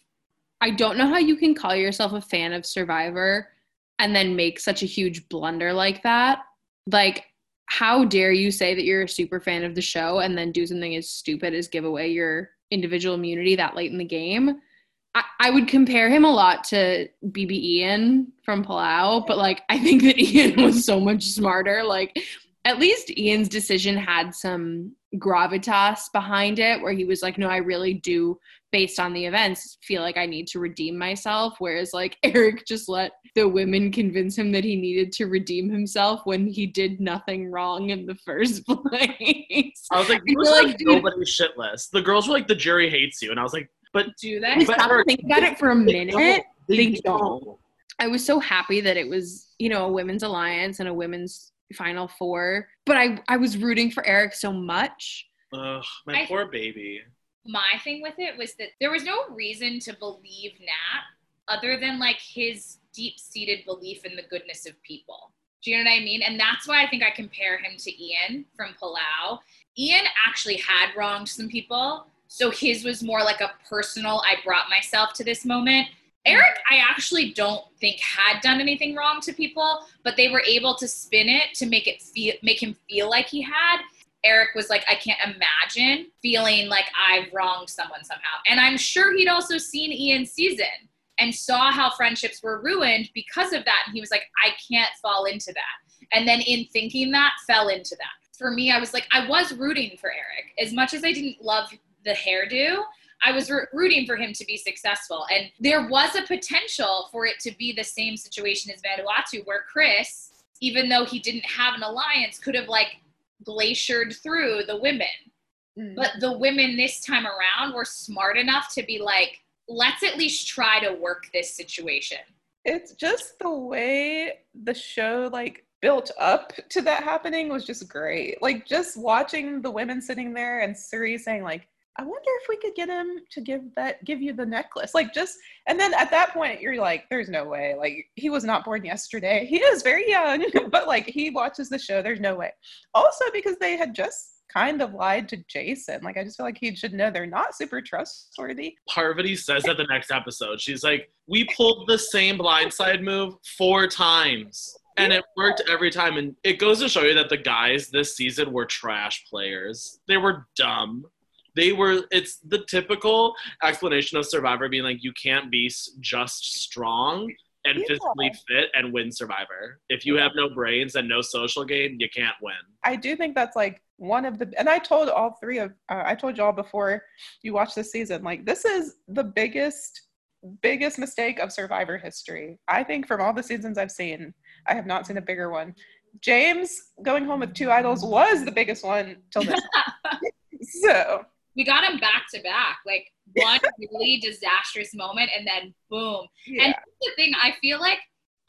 I don't know how you can call yourself a fan of Survivor and then make such a huge blunder like that. Like, how dare you say that you're a super fan of the show and then do something as stupid as give away your individual immunity that late in the game? I, I would compare him a lot to B B Ian from Palau, but, like, I think that Ian was so much smarter. Like, at least Ian's decision had some gravitas behind it where he was like, no, I really do, based on the events, feel like I need to redeem myself. Whereas, like, Eric just let the women convince him that he needed to redeem himself when he did nothing wrong in the first place. I was like, you were like, nobody's shit list. The girls were like, the jury hates you. And I was like, but do they? But Eric, think about it for a minute. They don't. They don't. I was so happy that it was, you know, a women's alliance and a women's final four. But I, I was rooting for Eric so much. Ugh, my I, poor baby. My thing with it was that there was no reason to believe Nat other than, like, his deep-seated belief in the goodness of people. Do you know what I mean? And that's why I think I compare him to Ian from Palau. Ian actually had wronged some people. So his was more like a personal, I brought myself to this moment. Eric, I actually don't think had done anything wrong to people, but they were able to spin it to make it feel, make him feel like he had. Eric was like, I can't imagine feeling like I've wronged someone somehow. And I'm sure he'd also seen Ian's season and saw how friendships were ruined because of that. And he was like, I can't fall into that. And then in thinking that, fell into that. For me, I was like, I was rooting for Eric. As much as I didn't love the hairdo, I was rooting for him to be successful. And there was a potential for it to be the same situation as Vanuatu, where Chris, even though he didn't have an alliance, could have like glaciered through the women. Mm. But the women this time around were smart enough to be like, let's at least try to work this situation. It's just the way the show like built up to that happening was just great. Like just watching the women sitting there and Suri saying like, I wonder if we could get him to give that, give you the necklace. Like just, and then at that point you're like, there's no way. Like he was not born yesterday. He is very young, but like he watches the show. There's no way. Also because they had just kind of lied to Jason. Like I just feel like he should know they're not super trustworthy. Parvati says that the next episode, she's like, we pulled the same blindside move four times. And it worked every time. And it goes to show you that the guys this season were trash players. They were dumb. They were, it's the typical explanation of Survivor being like, you can't be just strong and yeah. physically fit and win Survivor. If you yeah. have no brains and no social game, you can't win. I do think that's like one of the, and I told all three of, uh, I told y'all before you watched this season, like this is the biggest, biggest mistake of Survivor history. I think from all the seasons I've seen, I have not seen a bigger one. James going home with two idols was the biggest one till this. So we got him back to back, like one really disastrous moment, and then boom. Yeah. And the thing, I feel like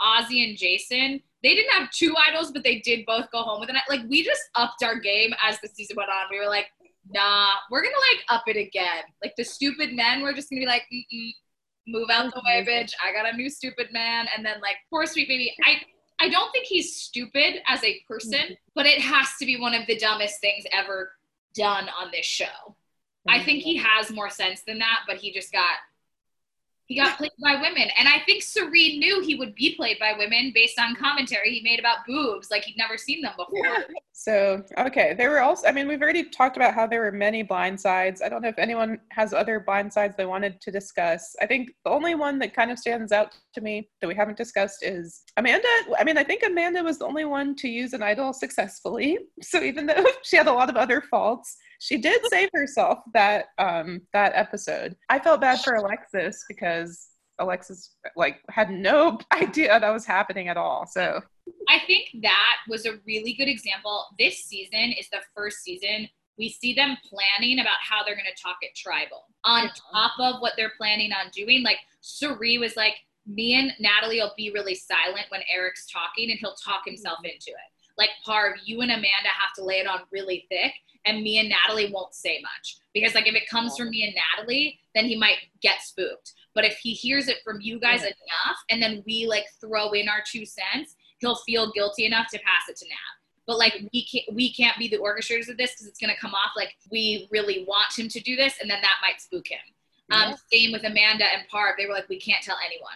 Ozzy and Jason, they didn't have two idols, but they did both go home with an idol. Like we just upped our game as the season went on. We were like, nah, we're gonna like up it again. Like the stupid men, we're just gonna be like, mm-mm. Move out the way, bitch. I got a new stupid man. And then like, poor sweet baby. I, I don't think he's stupid as a person, but it has to be one of the dumbest things ever done on this show. I think he has more sense than that, but he just got, he got played by women. And I think Suri knew he would be played by women based on commentary he made about boobs. Like he'd never seen them before. So, okay. There were also, I mean, we've already talked about how there were many blindsides. I don't know if anyone has other blindsides they wanted to discuss. I think the only one that kind of stands out to me that we haven't discussed is Amanda. I mean, I think Amanda was the only one to use an idol successfully. So even though she had a lot of other faults, she did save herself that um, that episode. I felt bad for Alexis because Alexis like had no idea that was happening at all. So I think that was a really good example. This season is the first season we see them planning about how they're going to talk at Tribal on top of what they're planning on doing. Like Suri was like, me and Natalie will be really silent when Eric's talking and he'll talk himself into it. Like, Parv, you and Amanda have to lay it on really thick, and me and Natalie won't say much. Because, like, if it comes from me and Natalie, then he might get spooked. But if he hears it from you guys enough, and then we, like, throw in our two cents, he'll feel guilty enough to pass it to Nat. But, like, we can't, we can't be the orchestrators of this because it's going to come off like we really want him to do this, and then that might spook him. Um, yeah. Same with Amanda and Parv. They were like, we can't tell anyone.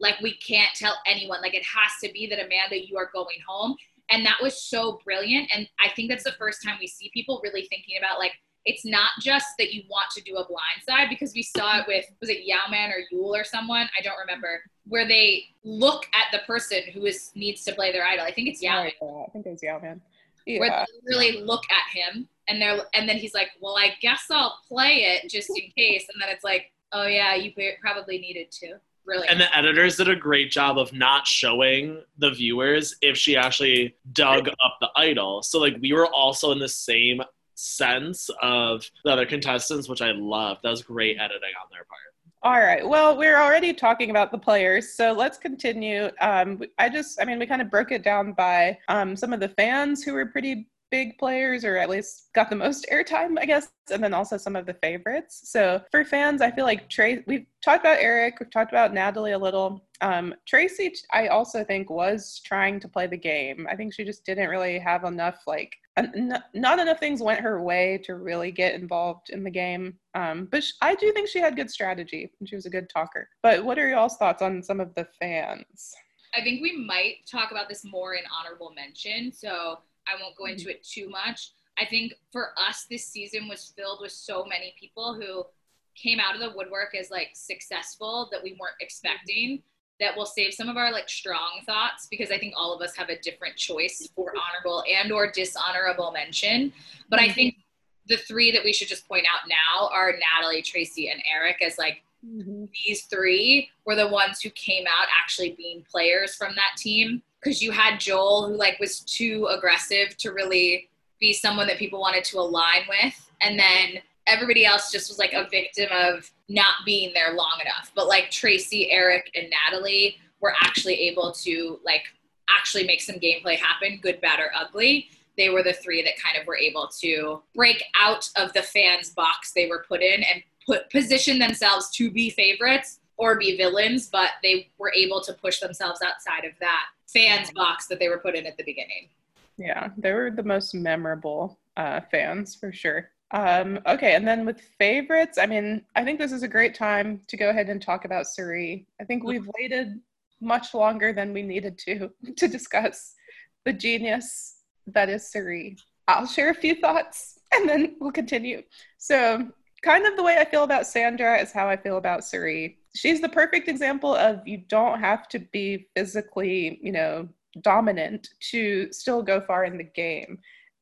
Like, we can't tell anyone. Like, it has to be that, Amanda, you are going home. And that was so brilliant. And I think that's the first time we see people really thinking about, like, it's not just that you want to do a blindside, because we saw it with, was it Yau-Man or Yule or someone? I don't remember. Where they look at the person who is needs to play their idol. I think it's Yau-Man. Yeah, I think it was Yau-Man. Yeah. Where they really look at him. And they're, and then he's like, well, I guess I'll play it just in case. And then it's like, oh, yeah, you probably needed to. Brilliant. And the editors did a great job of not showing the viewers if she actually dug up the idol. So, like, we were also in the same sense of the other contestants, which I loved. That was great editing on their part. All right. Well, we're already talking about the players, so let's continue. Um, I just, I mean, we kind of broke it down by um, some of the fans who were pretty big players, or at least got the most airtime, I guess, and then also some of the favorites. So for fans, I feel like Tracy, we've talked about Eric, we've talked about Natalie a little. Um, Tracy, I also think, was trying to play the game. I think she just didn't really have enough, like, en- not enough things went her way to really get involved in the game. Um, but sh- I do think she had good strategy, and she was a good talker. But what are y'all's thoughts on some of the fans? I think we might talk about this more in honorable mention, so I won't go into it too much. I think for us, this season was filled with so many people who came out of the woodwork as, like, successful that we weren't expecting, that we'll save some of our, like, strong thoughts, because I think all of us have a different choice for honorable and or dishonorable mention. But I think the three that we should just point out now are Natalie, Tracy, and Eric, as like mm-hmm. these three were the ones who came out actually being players from that team. Because you had Joel, who like was too aggressive to really be someone that people wanted to align with. And then everybody else just was like a victim of not being there long enough. But like Tracy, Eric, and Natalie were actually able to like actually make some gameplay happen, good, bad, or ugly. They were the three that kind of were able to break out of the fans' box they were put in and put position themselves to be favorites or be villains, but they were able to push themselves outside of that fans' box that they were put in at the beginning. Yeah, they were the most memorable uh, fans for sure. Um, okay, and then with favorites, I mean, I think this is a great time to go ahead and talk about Suri. I think we've waited much longer than we needed to to discuss the genius that is Suri. I'll share a few thoughts and then we'll continue. So kind of the way I feel about Sandra is how I feel about Suri. She's the perfect example of you don't have to be physically, you know, dominant to still go far in the game.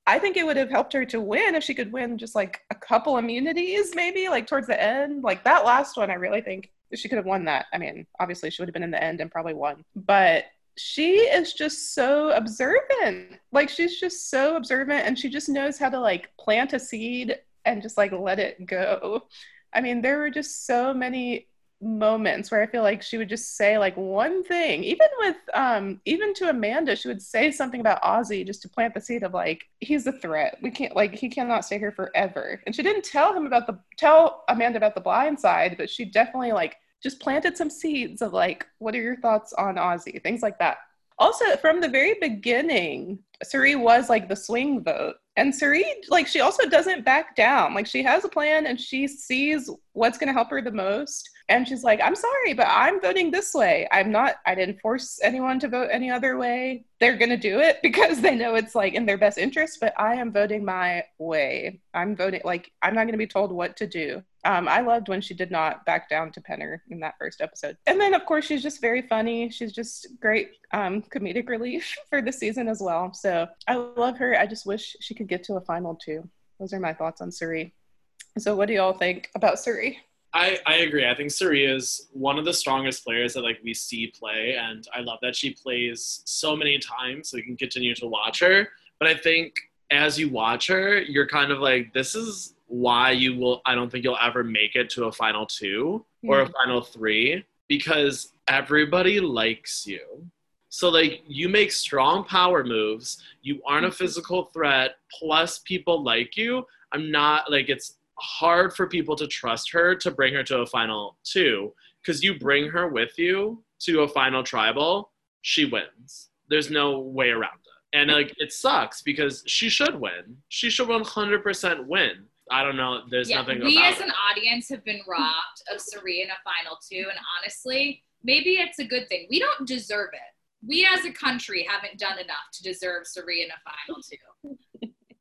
I think it would have helped her to win if she could win just like a couple immunities maybe, like towards the end. Like that last one, I really think if she could have won that, I mean, obviously she would have been in the end and probably won. But she is just so observant. Like she's just so observant and she just knows how to like plant a seed and just like let it go. I mean, there were just so many moments where I feel like she would just say like one thing, even with um even to Amanda, she would say something about Ozzy just to plant the seed of like, he's a threat, we can't like he cannot stay here forever. And she didn't tell him about the tell Amanda about the blind side, but she definitely like just planted some seeds of like, what are your thoughts on Ozzy, things like that. Also, from the very beginning, Suri was like the swing vote. And Suri, like, she also doesn't back down. Like, she has a plan and she sees what's going to help her the most. And she's like, I'm sorry, but I'm voting this way. I'm not, I didn't force anyone to vote any other way. They're going to do it because they know it's like in their best interest, but I am voting my way. I'm voting, like, I'm not going to be told what to do. Um, I loved when she did not back down to Penner in that first episode. And then, of course, she's just very funny. She's just great um, comedic relief for the season as well. So I love her. I just wish she could get to a final two. Those are my thoughts on Suri. So what do y'all think about Suri? I, I agree. I think Suri is one of the strongest players that like we see play. And I love that she plays so many times so we can continue to watch her. But I think as you watch her, you're kind of like, this is why you will, I don't think you'll ever make it to a final two or a final three, because everybody likes you. So like you make strong power moves, you aren't a physical threat, plus people like you. I'm not like, it's hard for people to trust her to bring her to a final two, because you bring her with you to a final tribal, she wins. There's no way around it. And like it sucks because she should win. She should one hundred percent win. I don't know. There's yeah, nothing. We about as an it. audience have been robbed of Suri in a final two, and honestly, maybe it's a good thing. We don't deserve it. We as a country haven't done enough to deserve Suri in a final two.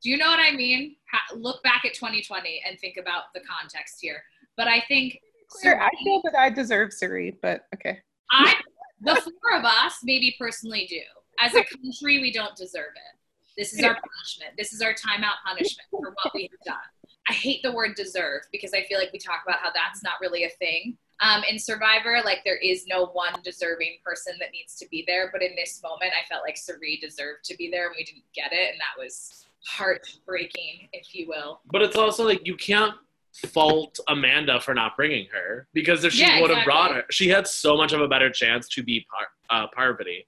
Do you know what I mean? Ha- look back at twenty twenty and think about the context here. But I think Suri, I feel that I deserve Suri, but okay. I, the four of us, maybe personally do. As a country, we don't deserve it. This is our punishment. This is our timeout punishment for what we have done. I hate the word deserve because I feel like we talk about how that's not really a thing. Um, in Survivor, like there is no one deserving person that needs to be there. But in this moment, I felt like Suri deserved to be there and we didn't get it. And that was heartbreaking, if you will. But it's also like, you can't fault Amanda for not bringing her, because if she yeah, would have exactly. brought her, she had so much of a better chance to be par- uh, Parvati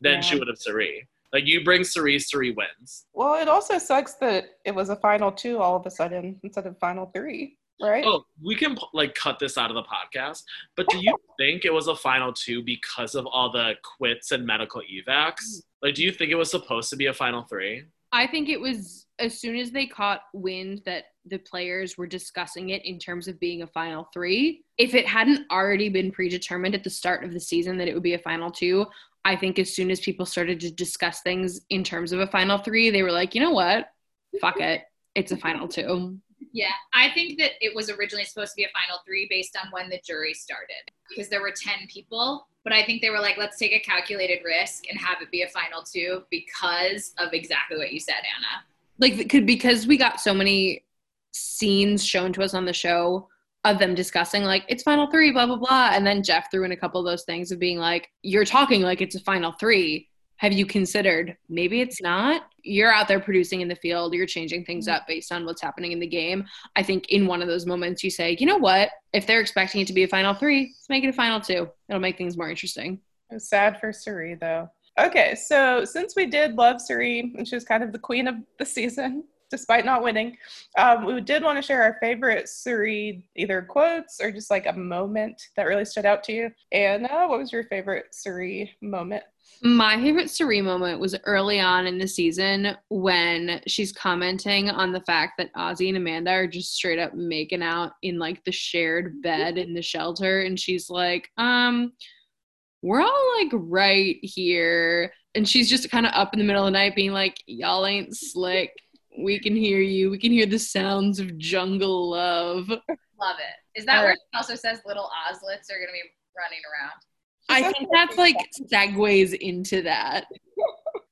than yeah. she would have Suri. Like, you bring Suri, Suri wins. Well, it also sucks that it was a final two all of a sudden instead of final three, right? Oh, we can, like, cut this out of the podcast. But do you think it was a final two because of all the quits and medical evacs? Like, do you think it was supposed to be a final three? I think it was as soon as they caught wind that the players were discussing it in terms of being a final three. If it hadn't already been predetermined at the start of the season that it would be a final two, I think as soon as people started to discuss things in terms of a final three, they were like, you know what? Fuck it. It's a final two. Yeah. I think that it was originally supposed to be a final three based on when the jury started, because there were ten people, but I think they were like, let's take a calculated risk and have it be a final two because of exactly what you said, Anna. Like, because we got so many scenes shown to us on the show of them discussing like it's final three, blah, blah, blah. And then Jeff threw in a couple of those things of being like, you're talking like it's a final three. Have you considered maybe it's not? You're out there producing in the field. You're changing things up based on what's happening in the game. I think in one of those moments you say, you know what? If they're expecting it to be a final three, let's make it a final two. It'll make things more interesting. I'm sad for Suri though. Okay, so since we did love Suri, and she was kind of the queen of the season, despite not winning, um, we did want to share our favorite Suri either quotes or just like a moment that really stood out to you. Anna, what was your favorite Suri moment? My favorite Suri moment was early on in the season when she's commenting on the fact that Ozzy and Amanda are just straight up making out in like the shared bed in the shelter. And she's like, um, we're all like right here. And she's just kind of up in the middle of the night being like, y'all ain't slick. We can hear you. We can hear the sounds of jungle love. Love it. Is that uh, where she also says little Ozlets are going to be running around? I think that's like segues into that.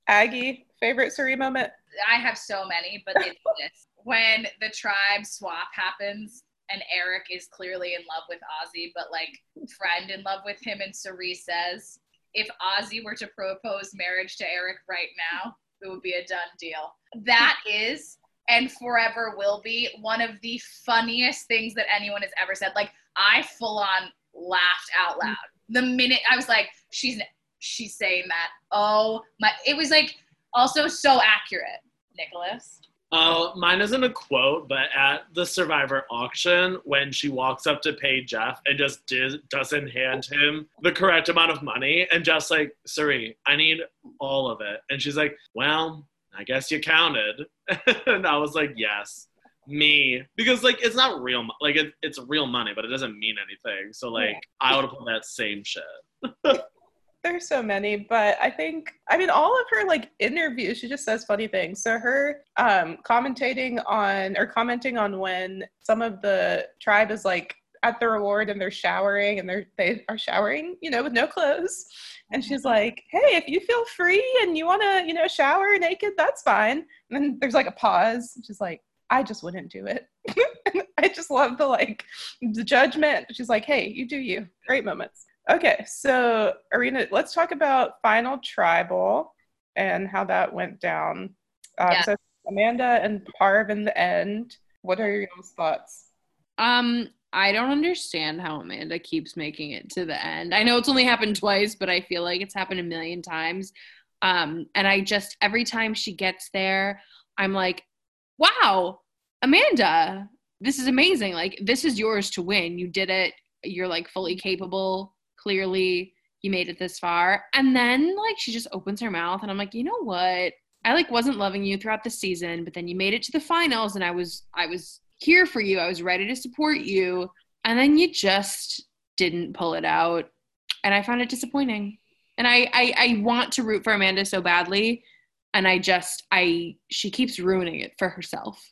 Aggie, favorite Suri moment? I have so many, but it's this. When the tribe swap happens and Eric is clearly in love with Ozzy, but like friend in love with him, and Suri says, if Ozzy were to propose marriage to Eric right now, it would be a done deal. That is, and forever will be, one of the funniest things that anyone has ever said. Like, I full on laughed out loud. The minute I was like, she's she's saying that. Oh my, it was like also so accurate. Nicholas? Oh, mine isn't a quote, but at the Survivor auction, when she walks up to pay Jeff and just dis- doesn't hand him the correct amount of money, and Jeff's like, Suri, I need all of it. And she's like, well, I guess you counted. And I was like, yes, me. Because, like, it's not real money. Like, it, it's real money, but it doesn't mean anything. So, like, yeah. I would have put that same shit. There's so many, but I think, I mean, all of her, like, interviews, she just says funny things. So her um, commentating on, or commenting on when some of the tribe is, like, at the reward and they're showering and they're, they are showering, you know, with no clothes. And she's like, hey, if you feel free and you want to, you know, shower naked, that's fine. And then there's like a pause. And she's like, I just wouldn't do it. I just love the like the judgment. She's like, hey, you do you. Great moments. Okay. So Arena, let's talk about Final Tribal and how that went down. Um, yeah. So Amanda and Parv in the end, what are your thoughts? Um, I don't understand how Amanda keeps making it to the end. I know it's only happened twice, but I feel like it's happened a million times. Um, and I just, every time she gets there, I'm like, wow, Amanda, this is amazing. Like, this is yours to win. You did it. You're like fully capable. Clearly, you made it this far. And then like, she just opens her mouth and I'm like, you know what? I like wasn't loving you throughout the season, but then you made it to the finals and I was, I was, here for you. I was ready to support you. And then you just didn't pull it out. And I found it disappointing. And I, I, I want to root for Amanda so badly. And I just, I, she keeps ruining it for herself.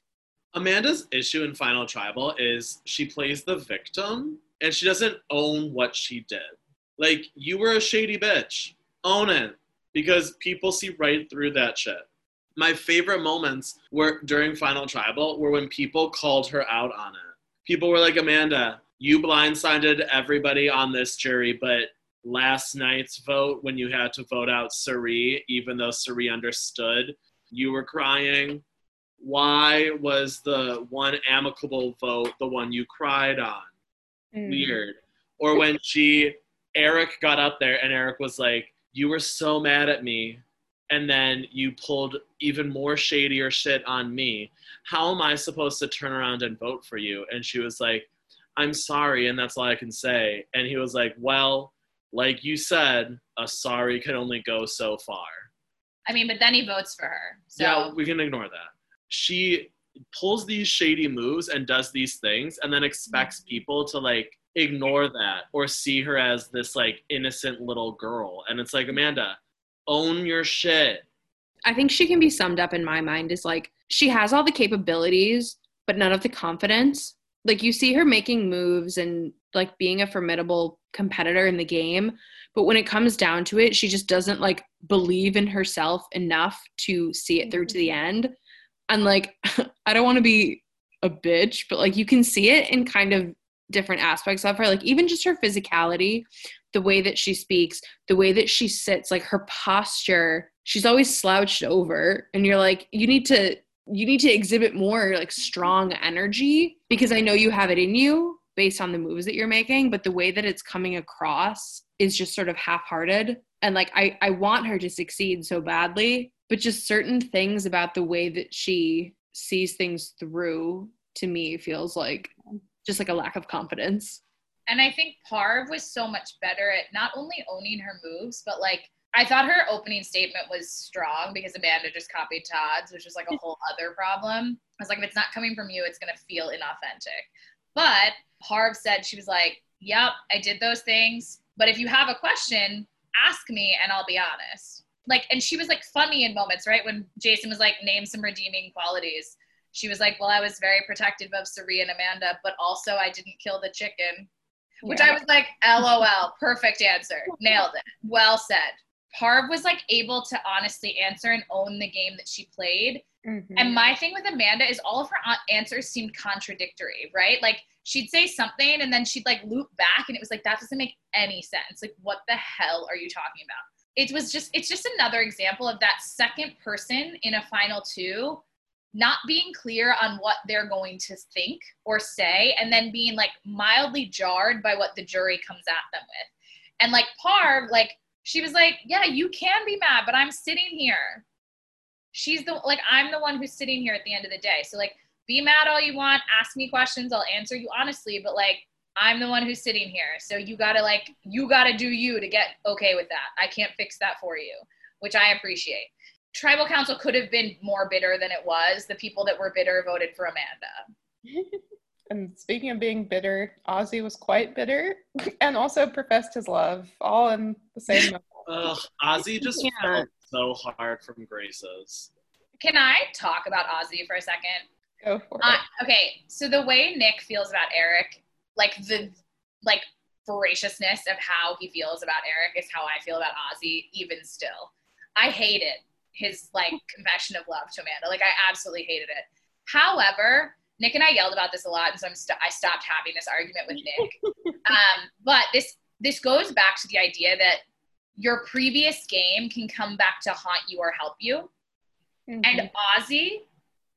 Amanda's issue in Final Tribal is she plays the victim and she doesn't own what she did. Like, you were a shady bitch. Own it. Because people see right through that shit. My favorite moments were during Final Tribal were when people called her out on it. People were like, Amanda, you blindsided everybody on this jury, but last night's vote when you had to vote out Suri, even though Suri understood, you were crying. Why was the one amicable vote the one you cried on? Mm. Weird. Or when she, Eric got up there and Eric was like, you were so mad at me. And then you pulled even more shadier shit on me. How am I supposed to turn around and vote for you? And she was like, I'm sorry, and that's all I can say. And he was like, well, like you said, a sorry can only go so far. I mean, but then he votes for her. So. Yeah, we can ignore that. She pulls these shady moves and does these things and then expects people to, like, ignore that or see her as this, like, innocent little girl. And it's like, Amanda, own your shit. I think she can be summed up in my mind as like, she has all the capabilities, but none of the confidence. Like, you see her making moves and like being a formidable competitor in the game. But when it comes down to it, she just doesn't like believe in herself enough to see it through to the end. And like, I don't want to be a bitch, but like you can see it in kind of different aspects of her, like even just her physicality, the way that she speaks, the way that she sits, like her posture. She's always slouched over, and you're like, you need to you need to exhibit more like strong energy, because I know you have it in you based on the moves that you're making, but the way that it's coming across is just sort of half-hearted. And like I I want her to succeed so badly, but just certain things about the way that she sees things through, to me, feels like just like a lack of confidence. And I think Parv was so much better at not only owning her moves, but like I thought her opening statement was strong because Amanda just copied Todd's, which is like a whole other problem. I was like, if it's not coming from you, it's going to feel inauthentic. But Parv said, she was like, yep, I did those things, but if you have a question, ask me and I'll be honest. Like, and she was like funny in moments, right? When Jason was like, name some redeeming qualities. She was like, well, I was very protective of Suri and Amanda, but also I didn't kill the chicken, which yeah. I was like, L O L, perfect answer. Nailed it. Well said. Parv was like able to honestly answer and own the game that she played. Mm-hmm. And my thing with Amanda is all of her answers seemed contradictory, right? Like she'd say something and then she'd like loop back, and it was like, that doesn't make any sense. Like, what the hell are you talking about? It was just, it's just another example of that second person in a final two not being clear on what they're going to think or say, and then being like mildly jarred by what the jury comes at them with. And like Parv, like, she was like, yeah, you can be mad, but I'm sitting here. She's the, like, I'm the one who's sitting here at the end of the day. So like, be mad all you want, ask me questions, I'll answer you honestly, but like, I'm the one who's sitting here. So you gotta like, you gotta do you to get okay with that. I can't fix that for you, which I appreciate. Tribal Council could have been more bitter than it was. The people that were bitter voted for Amanda. And speaking of being bitter, Ozzy was quite bitter and also professed his love, all in the same moment. Ugh, Ozzy just yeah. fell so hard from Grace's. Can I talk about Ozzy for a second? Go for uh, it. Okay, so the way Nick feels about Eric, like the like voraciousness of how he feels about Eric is how I feel about Ozzy even still. I hated his like confession of love to Amanda. Like I absolutely hated it. However, Nick and I yelled about this a lot, and so I'm st- I stopped having this argument with Nick. Um, but this this goes back to the idea that your previous game can come back to haunt you or help you. Mm-hmm. And Ozzy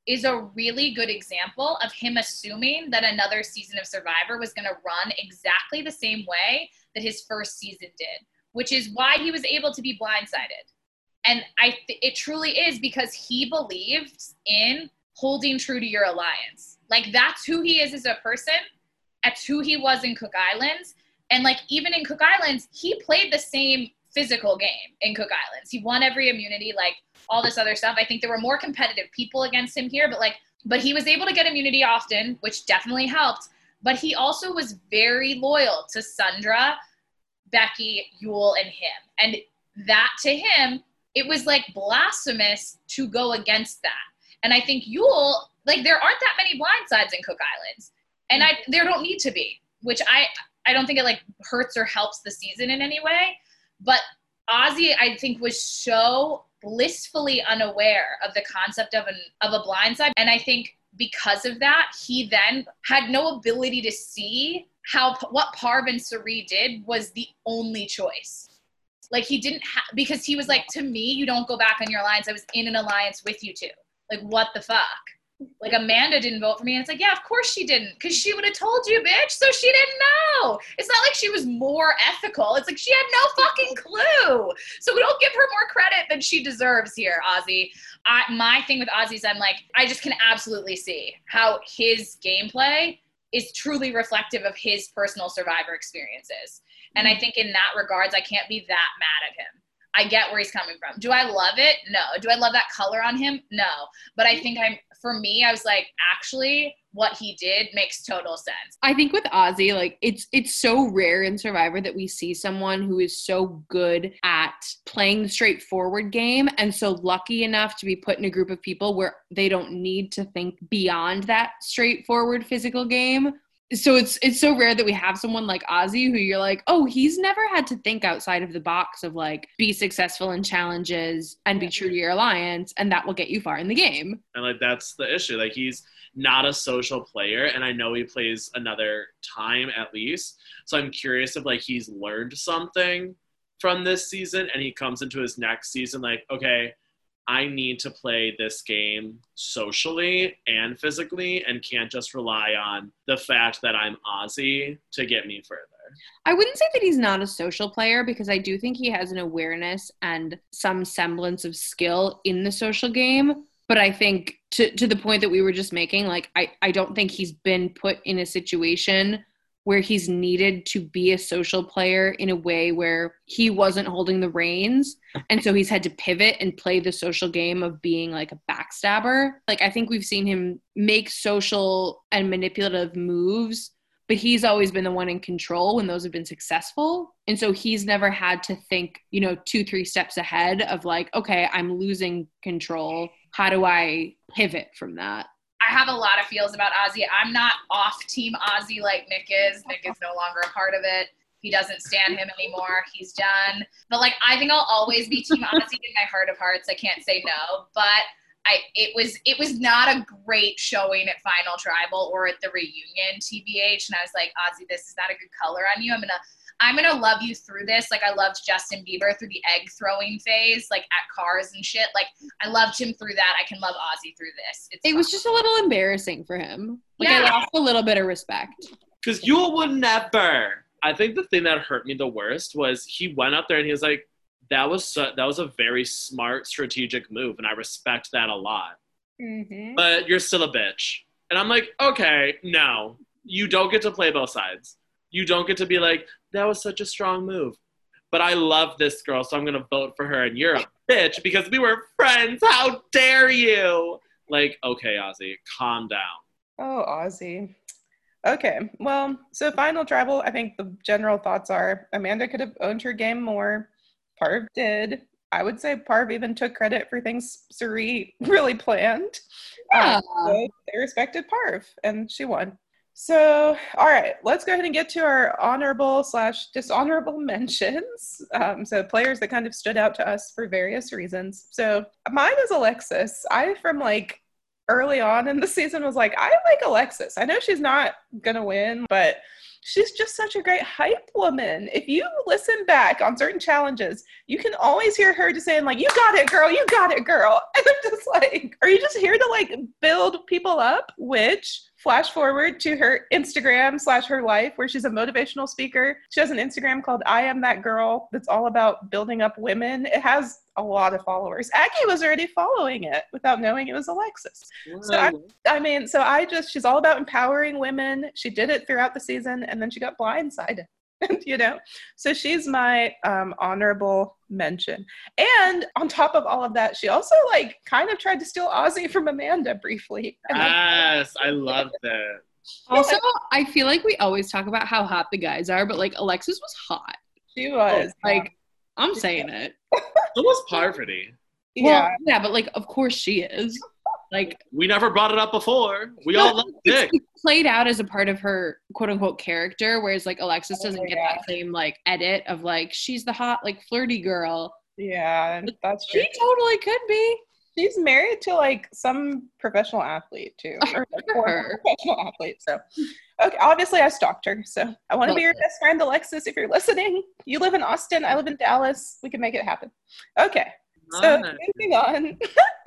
is a really good example of him assuming that another season of Survivor was going to run exactly the same way that his first season did, which is why he was able to be blindsided. And I th- it truly is because he believed in holding true to your alliance. Like that's who he is as a person. That's who he was in Cook Islands. And like, even in Cook Islands, he played the same physical game in Cook Islands. He won every immunity, like all this other stuff. I think there were more competitive people against him here, but like, but he was able to get immunity often, which definitely helped. But he also was very loyal to Sundra, Becky, Yule, and him. And that to him, it was like blasphemous to go against that. And I think Yule, like there aren't that many blindsides in Cook Islands, and I there don't need to be, which I, I don't think it like hurts or helps the season in any way. But Ozzy, I think, was so blissfully unaware of the concept of an of a blindside. And I think because of that, he then had no ability to see how what Parv and Suri did was the only choice. Like he didn't ha- because he was like, to me, you don't go back on your alliance. I was in an alliance with you two. Like, what the fuck? Like, Amanda didn't vote for me. And it's like, yeah, of course she didn't. Because she would have told you, bitch. So she didn't know. It's not like she was more ethical. It's like she had no fucking clue. So we don't give her more credit than she deserves here, Ozzy. I, my thing with Ozzy is I'm like, I just can absolutely see how his gameplay is truly reflective of his personal Survivor experiences. And I think in that regards, I can't be that mad at him. I get where he's coming from. Do I love it? No. Do I love that color on him? No. But I think I'm, for me, I was like, actually, what he did makes total sense. I think with Ozzy, like, it's it's so rare in Survivor that we see someone who is so good at playing the straightforward game and so lucky enough to be put in a group of people where they don't need to think beyond that straightforward physical game. so it's it's so rare that we have someone like Ozzy who you're like, oh, he's never had to think outside of the box of like, be successful in challenges and be true to your alliance, and that will get you far in the game. And like, that's the issue. Like, he's not a social player, and I know he plays another time at least. So I'm curious if like he's learned something from this season and he comes into his next season like, okay, I need to play this game socially and physically and can't just rely on the fact that I'm Ozzy to get me further. I wouldn't say that he's not a social player, because I do think he has an awareness and some semblance of skill in the social game. But I think to, to the point that we were just making, like, I, I don't think he's been put in a situation where he's needed to be a social player in a way where he wasn't holding the reins. And so he's had to pivot and play the social game of being like a backstabber. Like, I think we've seen him make social and manipulative moves, but he's always been the one in control when those have been successful. And so he's never had to think, you know, two, three steps ahead of like, okay, I'm losing control. How do I pivot from that? I have a lot of feels about Ozzy. I'm not off team Ozzy like Nick is. Nick is no longer a part of it. He doesn't stand him anymore. He's done. But like, I think I'll always be team Ozzy in my heart of hearts. I can't say no, but I, it was, it was not a great showing at Final Tribal or at the reunion, T B H. And I was like, Ozzy, this is not a good color on you. I'm going to, I'm going to love you through this. Like, I loved Justin Bieber through the egg throwing phase, like at cars and shit. Like, I loved him through that. I can love Ozzy through this. It's it fun. Was just a little embarrassing for him. Like, yeah. I lost a little bit of respect. Because you would never. I think the thing that hurt me the worst was he went up there and he was like, that was so, that was a very smart strategic move, and I respect that a lot. Mm-hmm. But you're still a bitch. And I'm like, okay, no. You don't get to play both sides. You don't get to be like, that was such a strong move, but I love this girl, so I'm going to vote for her, and you're a bitch because we were friends. How dare you? Like, okay, Ozzy, calm down. Oh, Ozzy. Okay, well, so Final Tribal, I think the general thoughts are Amanda could have owned her game more. Parv did. I would say Parv even took credit for things Suri really planned. Yeah. Um, so they respected Parv, and she won. So, all right, let's go ahead and get to our honorable slash dishonorable mentions. Um, so players that kind of stood out to us for various reasons. So mine is Alexis. I, from like early on in the season, was like, I like Alexis. I know she's not going to win, but she's just such a great hype woman. If you listen back on certain challenges, you can always hear her just saying like, you got it, girl, you got it, girl. And I'm just like, are you just here to like build people up? Which... Flash forward to her Instagram slash her life where she's a motivational speaker. She has an Instagram called I Am That Girl that's all about building up women. It has a lot of followers. Aggie was already following it without knowing it was Alexis. Wow. So I, I mean, so I just, she's all about empowering women. She did it throughout the season and then she got blindsided, you know? So she's my um, honorable mention. And on top of all of that, she also like kind of tried to steal Ozzy from Amanda briefly. Yes, I love that. Also, I feel like we always talk about how hot the guys are, but like Alexis was hot. She was. Oh, like, yeah. I'm saying it. It was Parvati. Yeah. Well, yeah, but like, of course she is. Like, we never brought it up before. We no, all love Nick. It played out as a part of her quote unquote character, whereas like Alexis doesn't oh, yeah. get that same like edit of like she's the hot like flirty girl. Yeah, that's true. She totally could be. She's married to like some professional athlete too, or former professional athlete. So, okay, obviously I stalked her. So I want to be your best friend, Alexis. If you're listening, you live in Austin. I live in Dallas. We can make it happen. Okay. So moving on,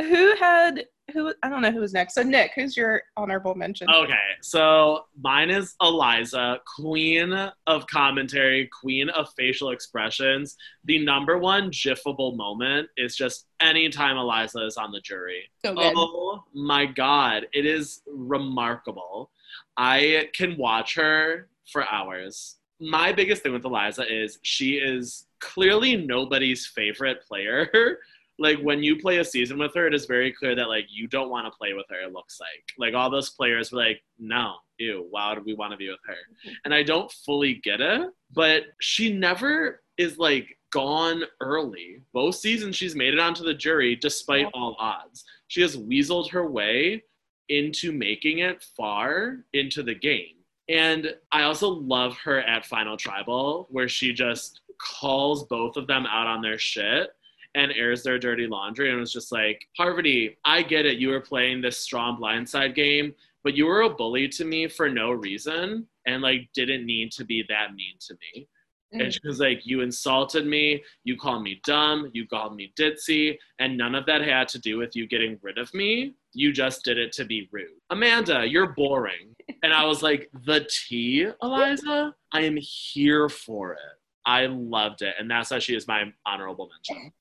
who had who? I don't know who was next. So Nick, who's your honorable mention? Okay, so mine is Eliza, queen of commentary, queen of facial expressions. The number one gifable moment is just anytime Eliza is on the jury. So good. Oh my God, it is remarkable. I can watch her for hours. My biggest thing with Eliza is she is clearly nobody's favorite player. Like, when you play a season with her, it is very clear that, like, you don't want to play with her, it looks like. Like, all those players were like, no, ew, why would we want to be with her? And I don't fully get it, but she never is, like, gone early. Both seasons she's made it onto the jury despite all odds. She has weaseled her way into making it far into the game. And I also love her at Final Tribal, where she just calls both of them out on their shit and airs their dirty laundry, and was just like, Parvati, I get it. You were playing this strong blindside game, but you were a bully to me for no reason and, like, didn't need to be that mean to me. Mm. And she was like, you insulted me, you called me dumb, you called me ditzy, and none of that had to do with you getting rid of me. You just did it to be rude. Amanda, you're boring. And I was like, the tea, Eliza? I am here for it. I loved it. And that's why she is my honorable mention.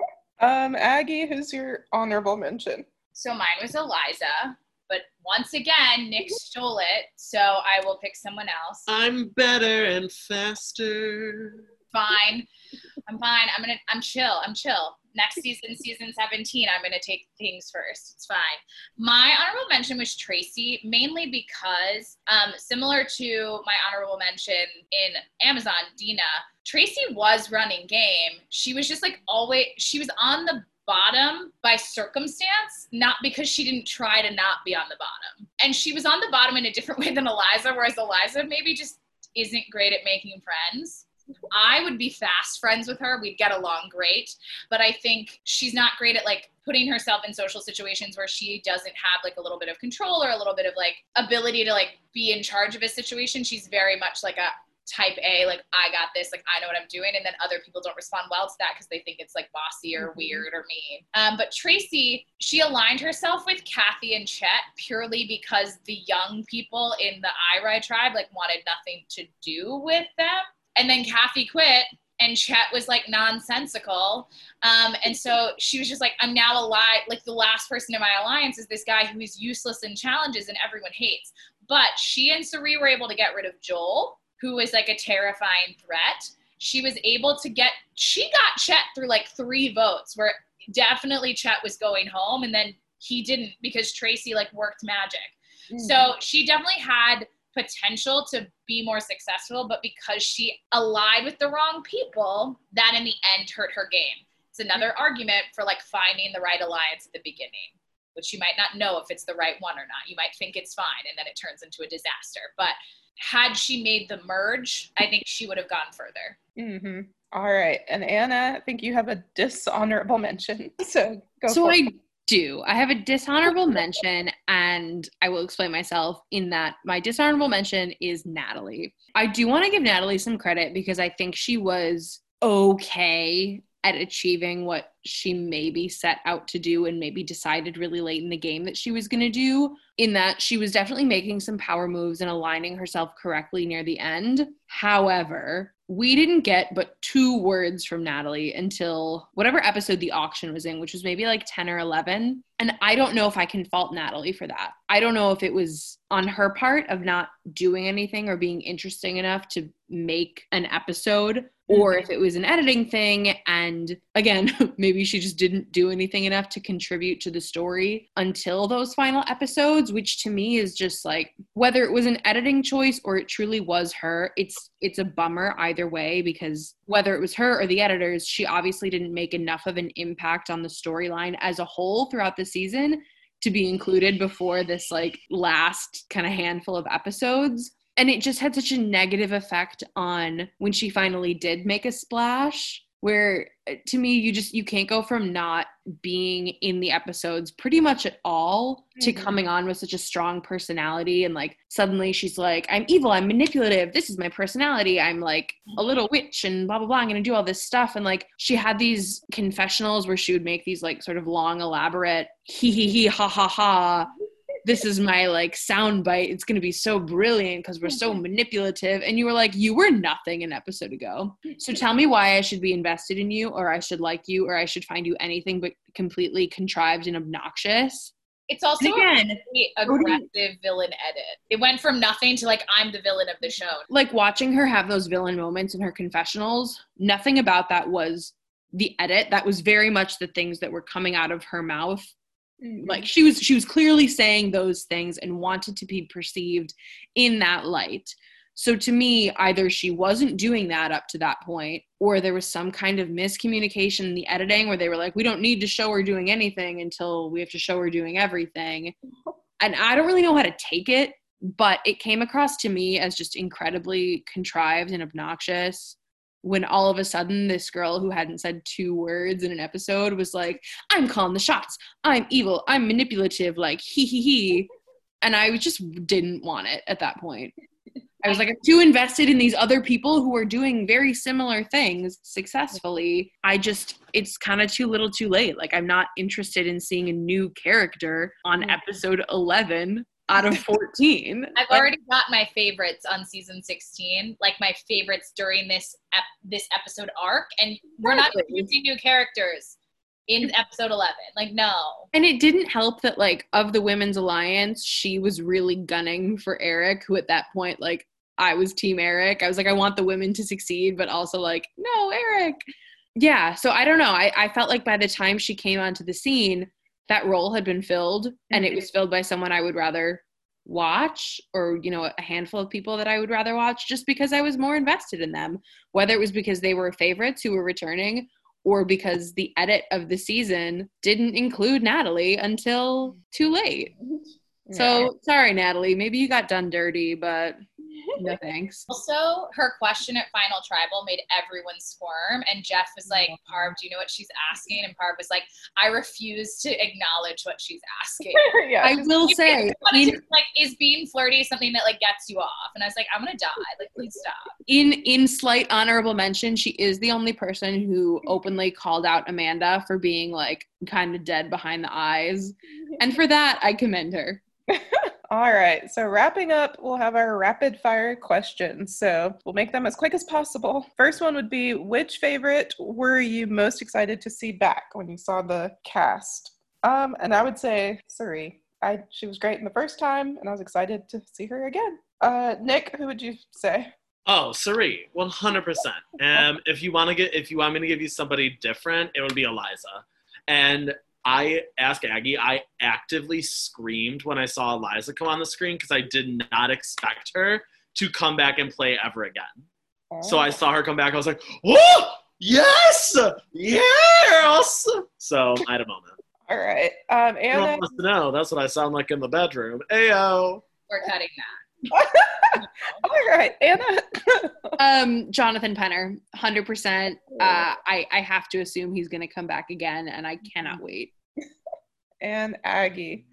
Um, Aggie, who's your honorable mention? So mine was Eliza, but once again, Nick stole it, so I will pick someone else. I'm better and faster. Fine. I'm fine. I'm gonna I'm chill. I'm chill. Next season, season seventeen, I'm gonna take things first. It's fine. My honorable mention was Tracy, mainly because um, similar to my honorable mention in Amazon, Dina, Tracy was running game. She was just like always, she was on the bottom by circumstance, not because she didn't try to not be on the bottom. And she was on the bottom in a different way than Eliza, whereas Eliza maybe just isn't great at making friends. I would be fast friends with her. We'd get along great. But I think she's not great at, like, putting herself in social situations where she doesn't have, like, a little bit of control or a little bit of, like, ability to, like, be in charge of a situation. She's very much like a type A, like, I got this, like, I know what I'm doing. And then other people don't respond well to that because they think it's, like, bossy or weird or mean. Um, but Tracy, she aligned herself with Kathy and Chet purely because the young people in the Airai tribe, like, wanted nothing to do with them. And then Kathy quit, and Chet was, like, nonsensical. Um, and so she was just like, I'm now alive. Like, the last person in my alliance is this guy who is useless in challenges and everyone hates. But she and Suri were able to get rid of Joel, who was, like, a terrifying threat. She was able to get – she got Chet through, like, three votes where definitely Chet was going home, and then he didn't because Tracy, like, worked magic. Mm. So she definitely had – potential to be more successful, but because she allied with the wrong people, that in the end hurt her game. It's another mm-hmm. argument for, like, finding the right alliance at the beginning, which you might not know if it's the right one or not. You might think it's fine, and then it turns into a disaster. But had she made the merge, I think she would have gone further. Mm-hmm. All right. And Anna, I think you have a dishonorable mention. So go so for I- it. Do. I have a dishonorable mention, and I will explain myself in that my dishonorable mention is Natalie. I do want to give Natalie some credit because I think she was okay at achieving what she maybe set out to do and maybe decided really late in the game that she was going to do, in that she was definitely making some power moves and aligning herself correctly near the end. However, we didn't get but two words from Natalie until whatever episode the auction was in, which was maybe like ten or eleven. And I don't know if I can fault Natalie for that. I don't know if it was on her part of not doing anything or being interesting enough to make an episode, or if it was an editing thing. And again, maybe she just didn't do anything enough to contribute to the story until those final episodes, which to me is just like, whether it was an editing choice or it truly was her, it's it's a bummer either way, because whether it was her or the editors, she obviously didn't make enough of an impact on the storyline as a whole throughout the season to be included before this, like, last kind of handful of episodes. And it just had such a negative effect on when she finally did make a splash, where to me, you just, you can't go from not being in the episodes pretty much at all mm-hmm. to coming on with such a strong personality. And, like, suddenly she's like, I'm evil, I'm manipulative, this is my personality, I'm, like, a little witch and blah, blah, blah, I'm going to do all this stuff. And, like, she had these confessionals where she would make these, like, sort of long, elaborate, hee hee hee, ha ha ha, this is my, like, sound bite, it's going to be so brilliant because we're so manipulative. And you were like, you were nothing an episode ago. So tell me why I should be invested in you, or I should like you, or I should find you anything but completely contrived and obnoxious. It's also again, a really aggressive villain edit. It went from nothing to, like, I'm the villain of the show. Like, watching her have those villain moments in her confessionals, nothing about that was the edit. That was very much the things that were coming out of her mouth. Like, she was she was clearly saying those things and wanted to be perceived in that light. So to me, either she wasn't doing that up to that point, or there was some kind of miscommunication in the editing where they were like, we don't need to show her doing anything until we have to show her doing everything. And I don't really know how to take it But it came across to me as just incredibly contrived and obnoxious when all of a sudden this girl who hadn't said two words in an episode was like, I'm calling the shots. I'm evil. I'm manipulative. Like, hee hee hee. And I just didn't want it at that point. I was like, I'm too invested in these other people who are doing very similar things successfully. I just, it's kind of too little too late. Like, I'm not interested in seeing a new character on episode eleven out of fourteen. I've already got my favorites on season sixteen, like my favorites during this ep- this episode arc. And we're not introducing new characters in episode eleven. Like, no. And it didn't help that, like, of the Women's Alliance, she was really gunning for Eric, who at that point, like, I was Team Eric. I was like, I want the women to succeed, but also, like, no, Eric. Yeah, so I don't know. I, I felt like by the time she came onto the scene, that role had been filled, and it was filled by someone I would rather watch, or, you know, a handful of people that I would rather watch, just because I was more invested in them, whether it was because they were favorites who were returning, or because the edit of the season didn't include Natalie until too late. Yeah. So, sorry, Natalie, maybe you got done dirty, but no thanks. Also, her question at Final Tribal made everyone squirm, and Jeff was like, Parv, do you know what she's asking? And Parv was like, I refuse to acknowledge what she's asking. Yeah. I will you say. In, to, like, is being flirty something that, like, gets you off? And I was like, I'm going to die. Like, please stop. In, in slight honorable mention, she is the only person who openly called out Amanda for being, like, kind of dead behind the eyes. And for that, I commend her. All right, so wrapping up, we'll have our rapid fire questions. So we'll make them as quick as possible. First one would be, which favorite were you most excited to see back when you saw the cast? Um, and I would say Suri. I she was great in the first time, and I was excited to see her again. Uh, Nick, who would you say? Oh, Suri, one hundred percent. Um, if you want to get, if you want me to give you somebody different, it would be Eliza. And I asked Aggie, I actively screamed when I saw Eliza come on the screen because I did not expect her to come back and play ever again. Oh. So I saw her come back. I was like, whoa, yes, yes. So I had a moment. All right. Um, Anna. No one wants to know. That's what I sound like in the bedroom. Ayo. We're cutting that. All right, Anna. um, Jonathan Penner, one hundred percent. Uh, I, I have to assume he's going to come back again, and I cannot wait. And Aggie.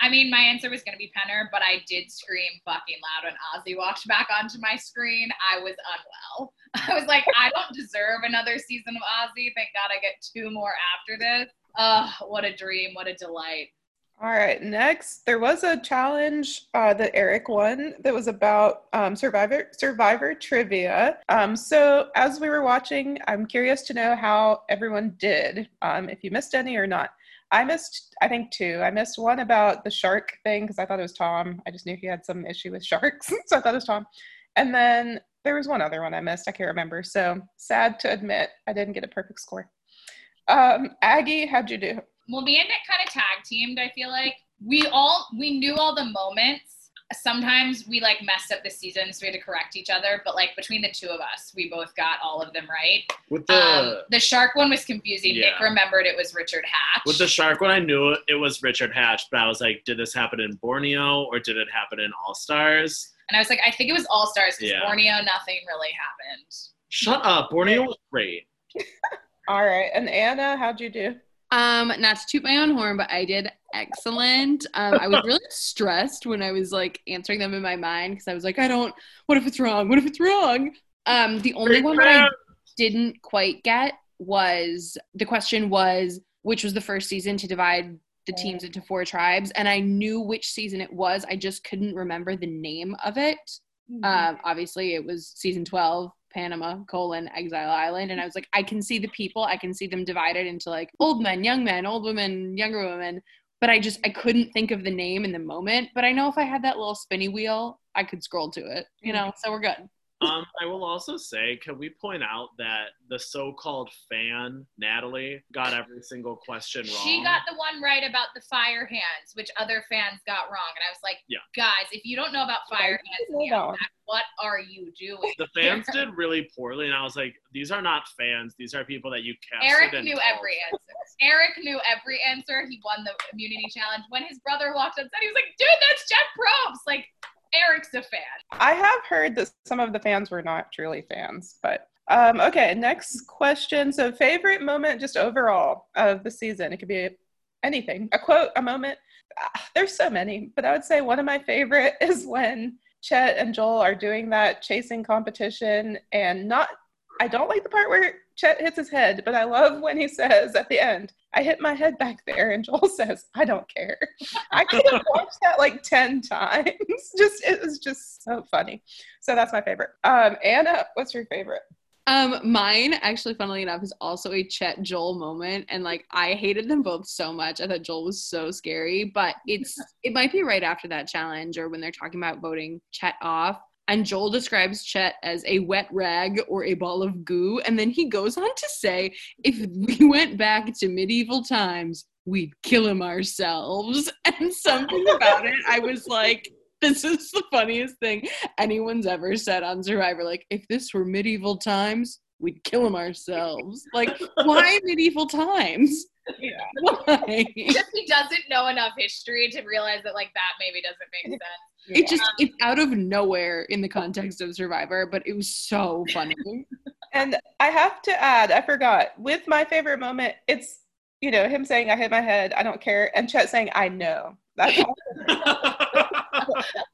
I mean, my answer was going to be Penner, but I did scream fucking loud when Ozzy walked back onto my screen. I was unwell. I was like, I don't deserve another season of Ozzy. Thank God I get two more after this. Ugh, what a dream. What a delight. All right, next, there was a challenge uh, that Eric won that was about um, Survivor Survivor trivia. Um, so as we were watching, I'm curious to know how everyone did, um, if you missed any or not. I missed, I think, two. I missed one about the shark thing because I thought it was Tom. I just knew he had some issue with sharks, so I thought it was Tom. And then there was one other one I missed. I can't remember. So sad to admit, I didn't get a perfect score. Um, Aggie, how'd you do? Well, me and Nick kind of tag teamed, I feel like. We all, we knew all the moments. Sometimes we, like, messed up the season, so we had to correct each other. But, like, between the two of us, we both got all of them right. With the um, the shark one was confusing. Yeah. Nick remembered it was Richard Hatch. With the shark one, I knew it was Richard Hatch. But I was like, did this happen in Borneo or did it happen in All-Stars? And I was like, I think it was All-Stars because yeah. Borneo, nothing really happened. Shut up. Borneo was great. All right. And Anna, how'd you do? Um, not to toot my own horn, but I did excellent. Um, I was really stressed when I was, like, answering them in my mind because I was like, I don't, what if it's wrong? What if it's wrong? Um, the only one that I didn't quite get was, the question was, which was the first season to divide the teams into four tribes? And I knew which season it was. I just couldn't remember the name of it. Mm-hmm. Um, obviously it was season twelve. Panama, colon, Exile Island. And I was like, I can see the people. I can see them divided into, like, old men, young men, old women, younger women. But I just, I couldn't think of the name in the moment. But I know if I had that little spinny wheel, I could scroll to it, you know, so we're good. Um, I will also say, can we point out that the so-called fan, Natalie, got every single question wrong? She got the one right about the fire hands, which other fans got wrong. And I was like, yeah. Guys, if you don't know about fire hands, yeah, what are you doing? The fans did really poorly, and I was like, these are not fans. These are people that you casted. Eric and knew told. every answer. Eric knew every answer. He won the immunity challenge. When his brother walked up, he was like, dude, that's Jeff Probst. Like, Eric's a fan. I have heard that some of the fans were not truly fans, but um, okay, next question. So favorite moment just overall of the season. It could be anything, a quote, a moment. There's so many, but I would say one of my favorite is when Chet and Joel are doing that chasing competition, and not, I don't like the part where Chet hits his head, but I love when he says at the end, I hit my head back there, and Joel says, I don't care. I could have watched that like ten times. Just, it was just so funny. So that's my favorite. Um, Anna, what's your favorite? Um, mine, actually, funnily enough, is also a Chet Joel moment, and like I hated them both so much. I thought Joel was so scary, but it's it might be right after that challenge or when they're talking about voting Chet off, and Joel describes Chet as a wet rag or a ball of goo, and then he goes on to say, if we went back to medieval times, we'd kill him ourselves, and something about it, I was like, this is the funniest thing anyone's ever said on Survivor. Like, if this were medieval times, we'd kill them ourselves. Like, why medieval times? Yeah. Why? Just he doesn't know enough history to realize that, like, that maybe doesn't make sense. It yeah. just, um, it's out of nowhere in the context of Survivor, but it was so funny. And I have to add, I forgot, with my favorite moment, it's, you know, him saying, I hit my head, I don't care, and Chet saying, I know. That's awesome.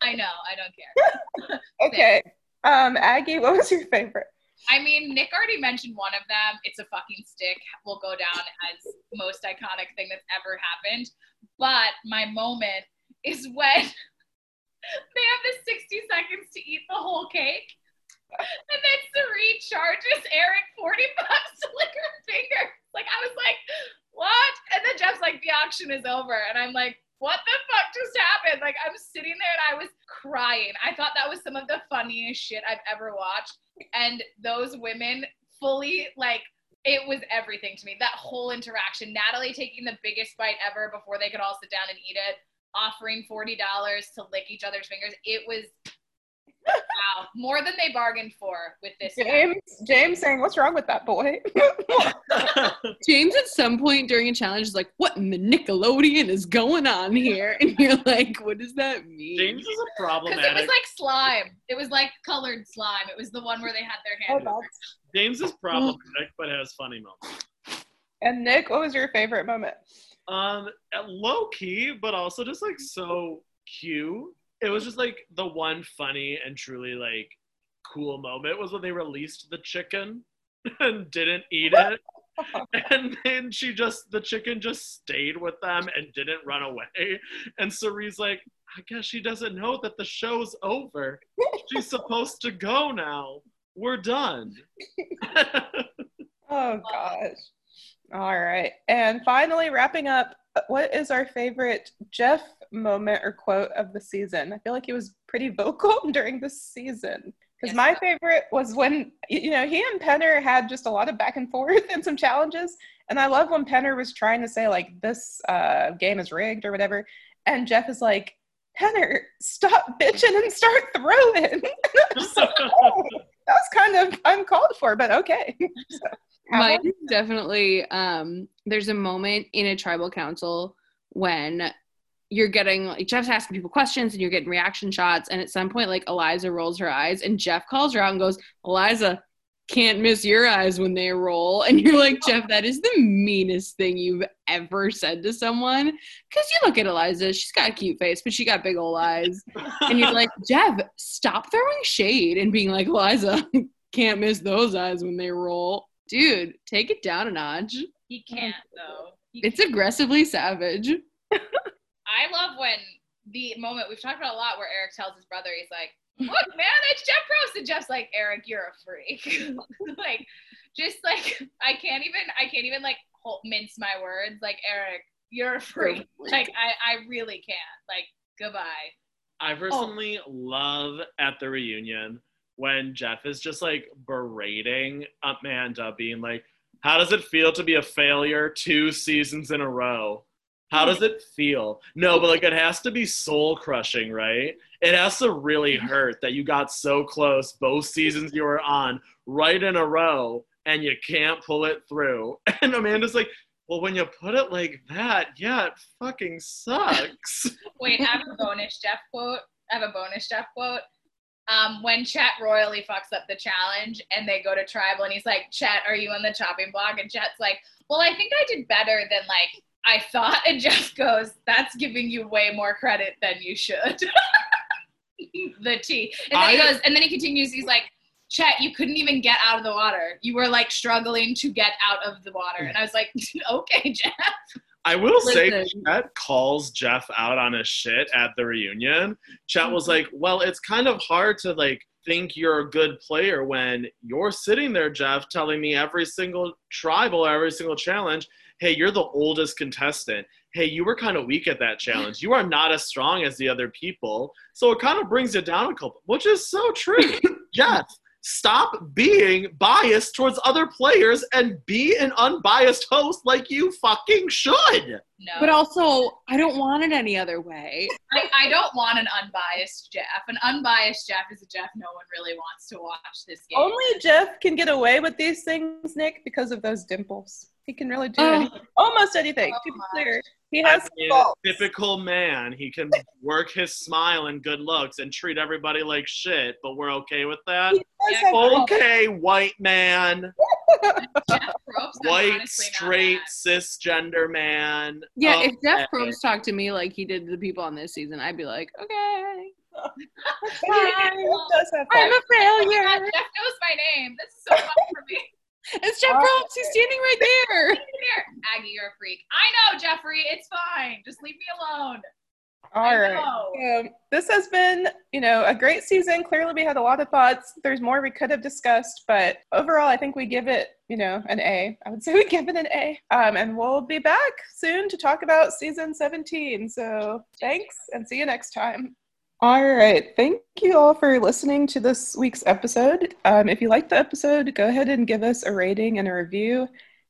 I know, I don't care. Okay. Um, Aggie, what was your favorite? I mean, Nick already mentioned one of them. It's a fucking stick. Will go down as most iconic thing that's ever happened. But my moment is when they have the sixty seconds to eat the whole cake. And then Suri charges Eric forty bucks to lick her finger. Like, I was like, what? And then Jeff's like, the auction is over. And I'm like, what the fuck just happened? Like, I'm sitting there and I was crying. I thought that was some of the funniest shit I've ever watched. And those women fully, like, it was everything to me. That whole interaction. Natalie taking the biggest bite ever before they could all sit down and eat it. Offering forty dollars to lick each other's fingers. It was, wow, more than they bargained for with this. James, James saying, what's wrong with that boy? James at some point during a challenge is like, what in the Nickelodeon is going on here? And you're like, what does that mean? James is a problematic. Because it was like slime. It was like colored slime. It was the one where they had their hand. Oh, James is problematic, but has funny moments. And Nick, what was your favorite moment? Um, low key, but also just like so cute. It was just like the one funny and truly like cool moment was when they released the chicken and didn't eat it. And then she just, the chicken just stayed with them and didn't run away. And Suri's like, I guess she doesn't know that the show's over. She's supposed to go now. We're done. Oh gosh. All right. And finally wrapping up, what is our favorite Jeff moment or quote of the season? I feel like he was pretty vocal during this season. Because yes, my so. favorite was when, you know, he and Penner had just a lot of back and forth and some challenges. And I love when Penner was trying to say, like, this uh, game is rigged or whatever. And Jeff is like, Penner, stop bitching and start throwing. So, oh, that was kind of uncalled for, but okay. So, mine is definitely, um, there's a moment in a tribal council when you're getting, like, Jeff's asking people questions and you're getting reaction shots. And at some point, like, Eliza rolls her eyes and Jeff calls her out and goes, Eliza, can't miss your eyes when they roll. And you're like, Jeff, that is the meanest thing you've ever said to someone. Because you look at Eliza, she's got a cute face, but she got big old eyes. And you're like, Jeff, stop throwing shade and being like, Eliza, can't miss those eyes when they roll. Dude, take it down a notch. He can't, though. He it's can't. Aggressively savage. I love when the moment, we've talked about a lot, where Eric tells his brother, he's like, look, man, it's Jeff Probst. And Jeff's like, Eric, you're a freak. Like, just like, I can't even, I can't even like hold, mince my words. Like, Eric, you're a freak. Like, I, I really can't. Like, goodbye. I personally oh. love at the reunion when Jeff is just like berating Amanda, being like, how does it feel to be a failure two seasons in a row? How does it feel? No, but like it has to be soul crushing, right? It has to really hurt that you got so close both seasons you were on right in a row and you can't pull it through. And Amanda's like, well, when you put it like that, yeah, it fucking sucks. Wait, I have a bonus Jeff quote. I have a bonus Jeff quote. Um, when Chet royally fucks up the challenge and they go to tribal and he's like, Chet, are you on the chopping block? And Chet's like, well, I think I did better than like I thought. And Jeff goes, that's giving you way more credit than you should. The tea. And then I... he goes, and then he continues, he's like, Chet, you couldn't even get out of the water. You were like struggling to get out of the water. And I was like, okay, Jeff. I will Listen. say Chet calls Jeff out on his shit at the reunion. Chet mm-hmm. was like, well, it's kind of hard to like think you're a good player when you're sitting there, Jeff, telling me every single tribal, every single challenge, hey, you're the oldest contestant. Hey, you were kind of weak at that challenge. You are not as strong as the other people. So it kind of brings it down a couple, which is so true. Jeff, stop being biased towards other players and be an unbiased host like you fucking should. No. But also, I don't want it any other way. I, I don't want an unbiased Jeff. An unbiased Jeff is a Jeff no one really wants to watch this game. Only Jeff can get away with these things, Nick, because of those dimples. He can really do oh. anything. Almost anything. Oh, to be clear. He has I mean, faults. Typical man. He can work his smile and good looks and treat everybody like shit, but we're okay with that? Yeah, okay, problems. White man. White, straight, cisgender man. Yeah, okay. If Jeff Probst talked to me like he did the people on this season, I'd be like, okay. I'm a failure. Jeff knows my name. This is so fun for me. It's Jeff Probst. He's standing right there. Aggie, you're a freak. I know, Jeffrey. It's fine. Just leave me alone. All I right. Um, this has been, you know, a great season. Clearly, we had a lot of thoughts. There's more we could have discussed, but overall, I think we give it, you know, an A. I would say we give it an A. Um, and we'll be back soon to talk about season seventeen. So thanks, and see you next time. All right. Thank you all for listening to this week's episode. Um, if you liked the episode, go ahead and give us a rating and a review.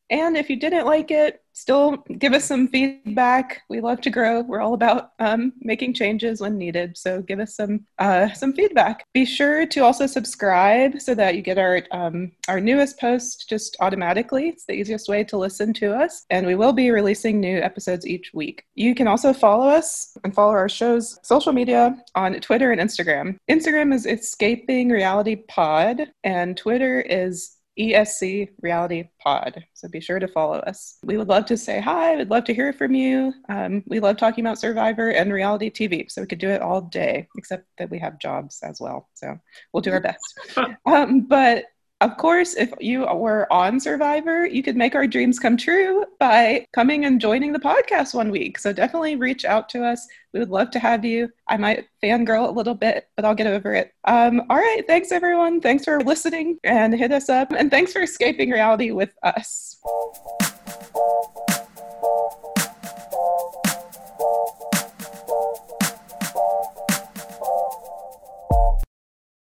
And if you didn't like it, still give us some feedback. We love to grow. We're all about um, making changes when needed. So give us some uh, some feedback. Be sure to also subscribe so that you get our um, our newest post just automatically. It's the easiest way to listen to us. And we will be releasing new episodes each week. You can also follow us and follow our show's social media on Twitter and Instagram. Instagram is Escaping Reality Pod, and Twitter is E S C Reality Pod. So be sure to follow us. We would love to say hi. We'd love to hear from you. Um, we love talking about Survivor and reality T V. So we could do it all day, except that we have jobs as well. So we'll do our best. Um, but of course, if you were on Survivor, you could make our dreams come true by coming and joining the podcast one week. So definitely reach out to us. We would love to have you. I might fangirl a little bit, but I'll get over it. Um, all right. Thanks, everyone. Thanks for listening and hit us up. And thanks for escaping reality with us.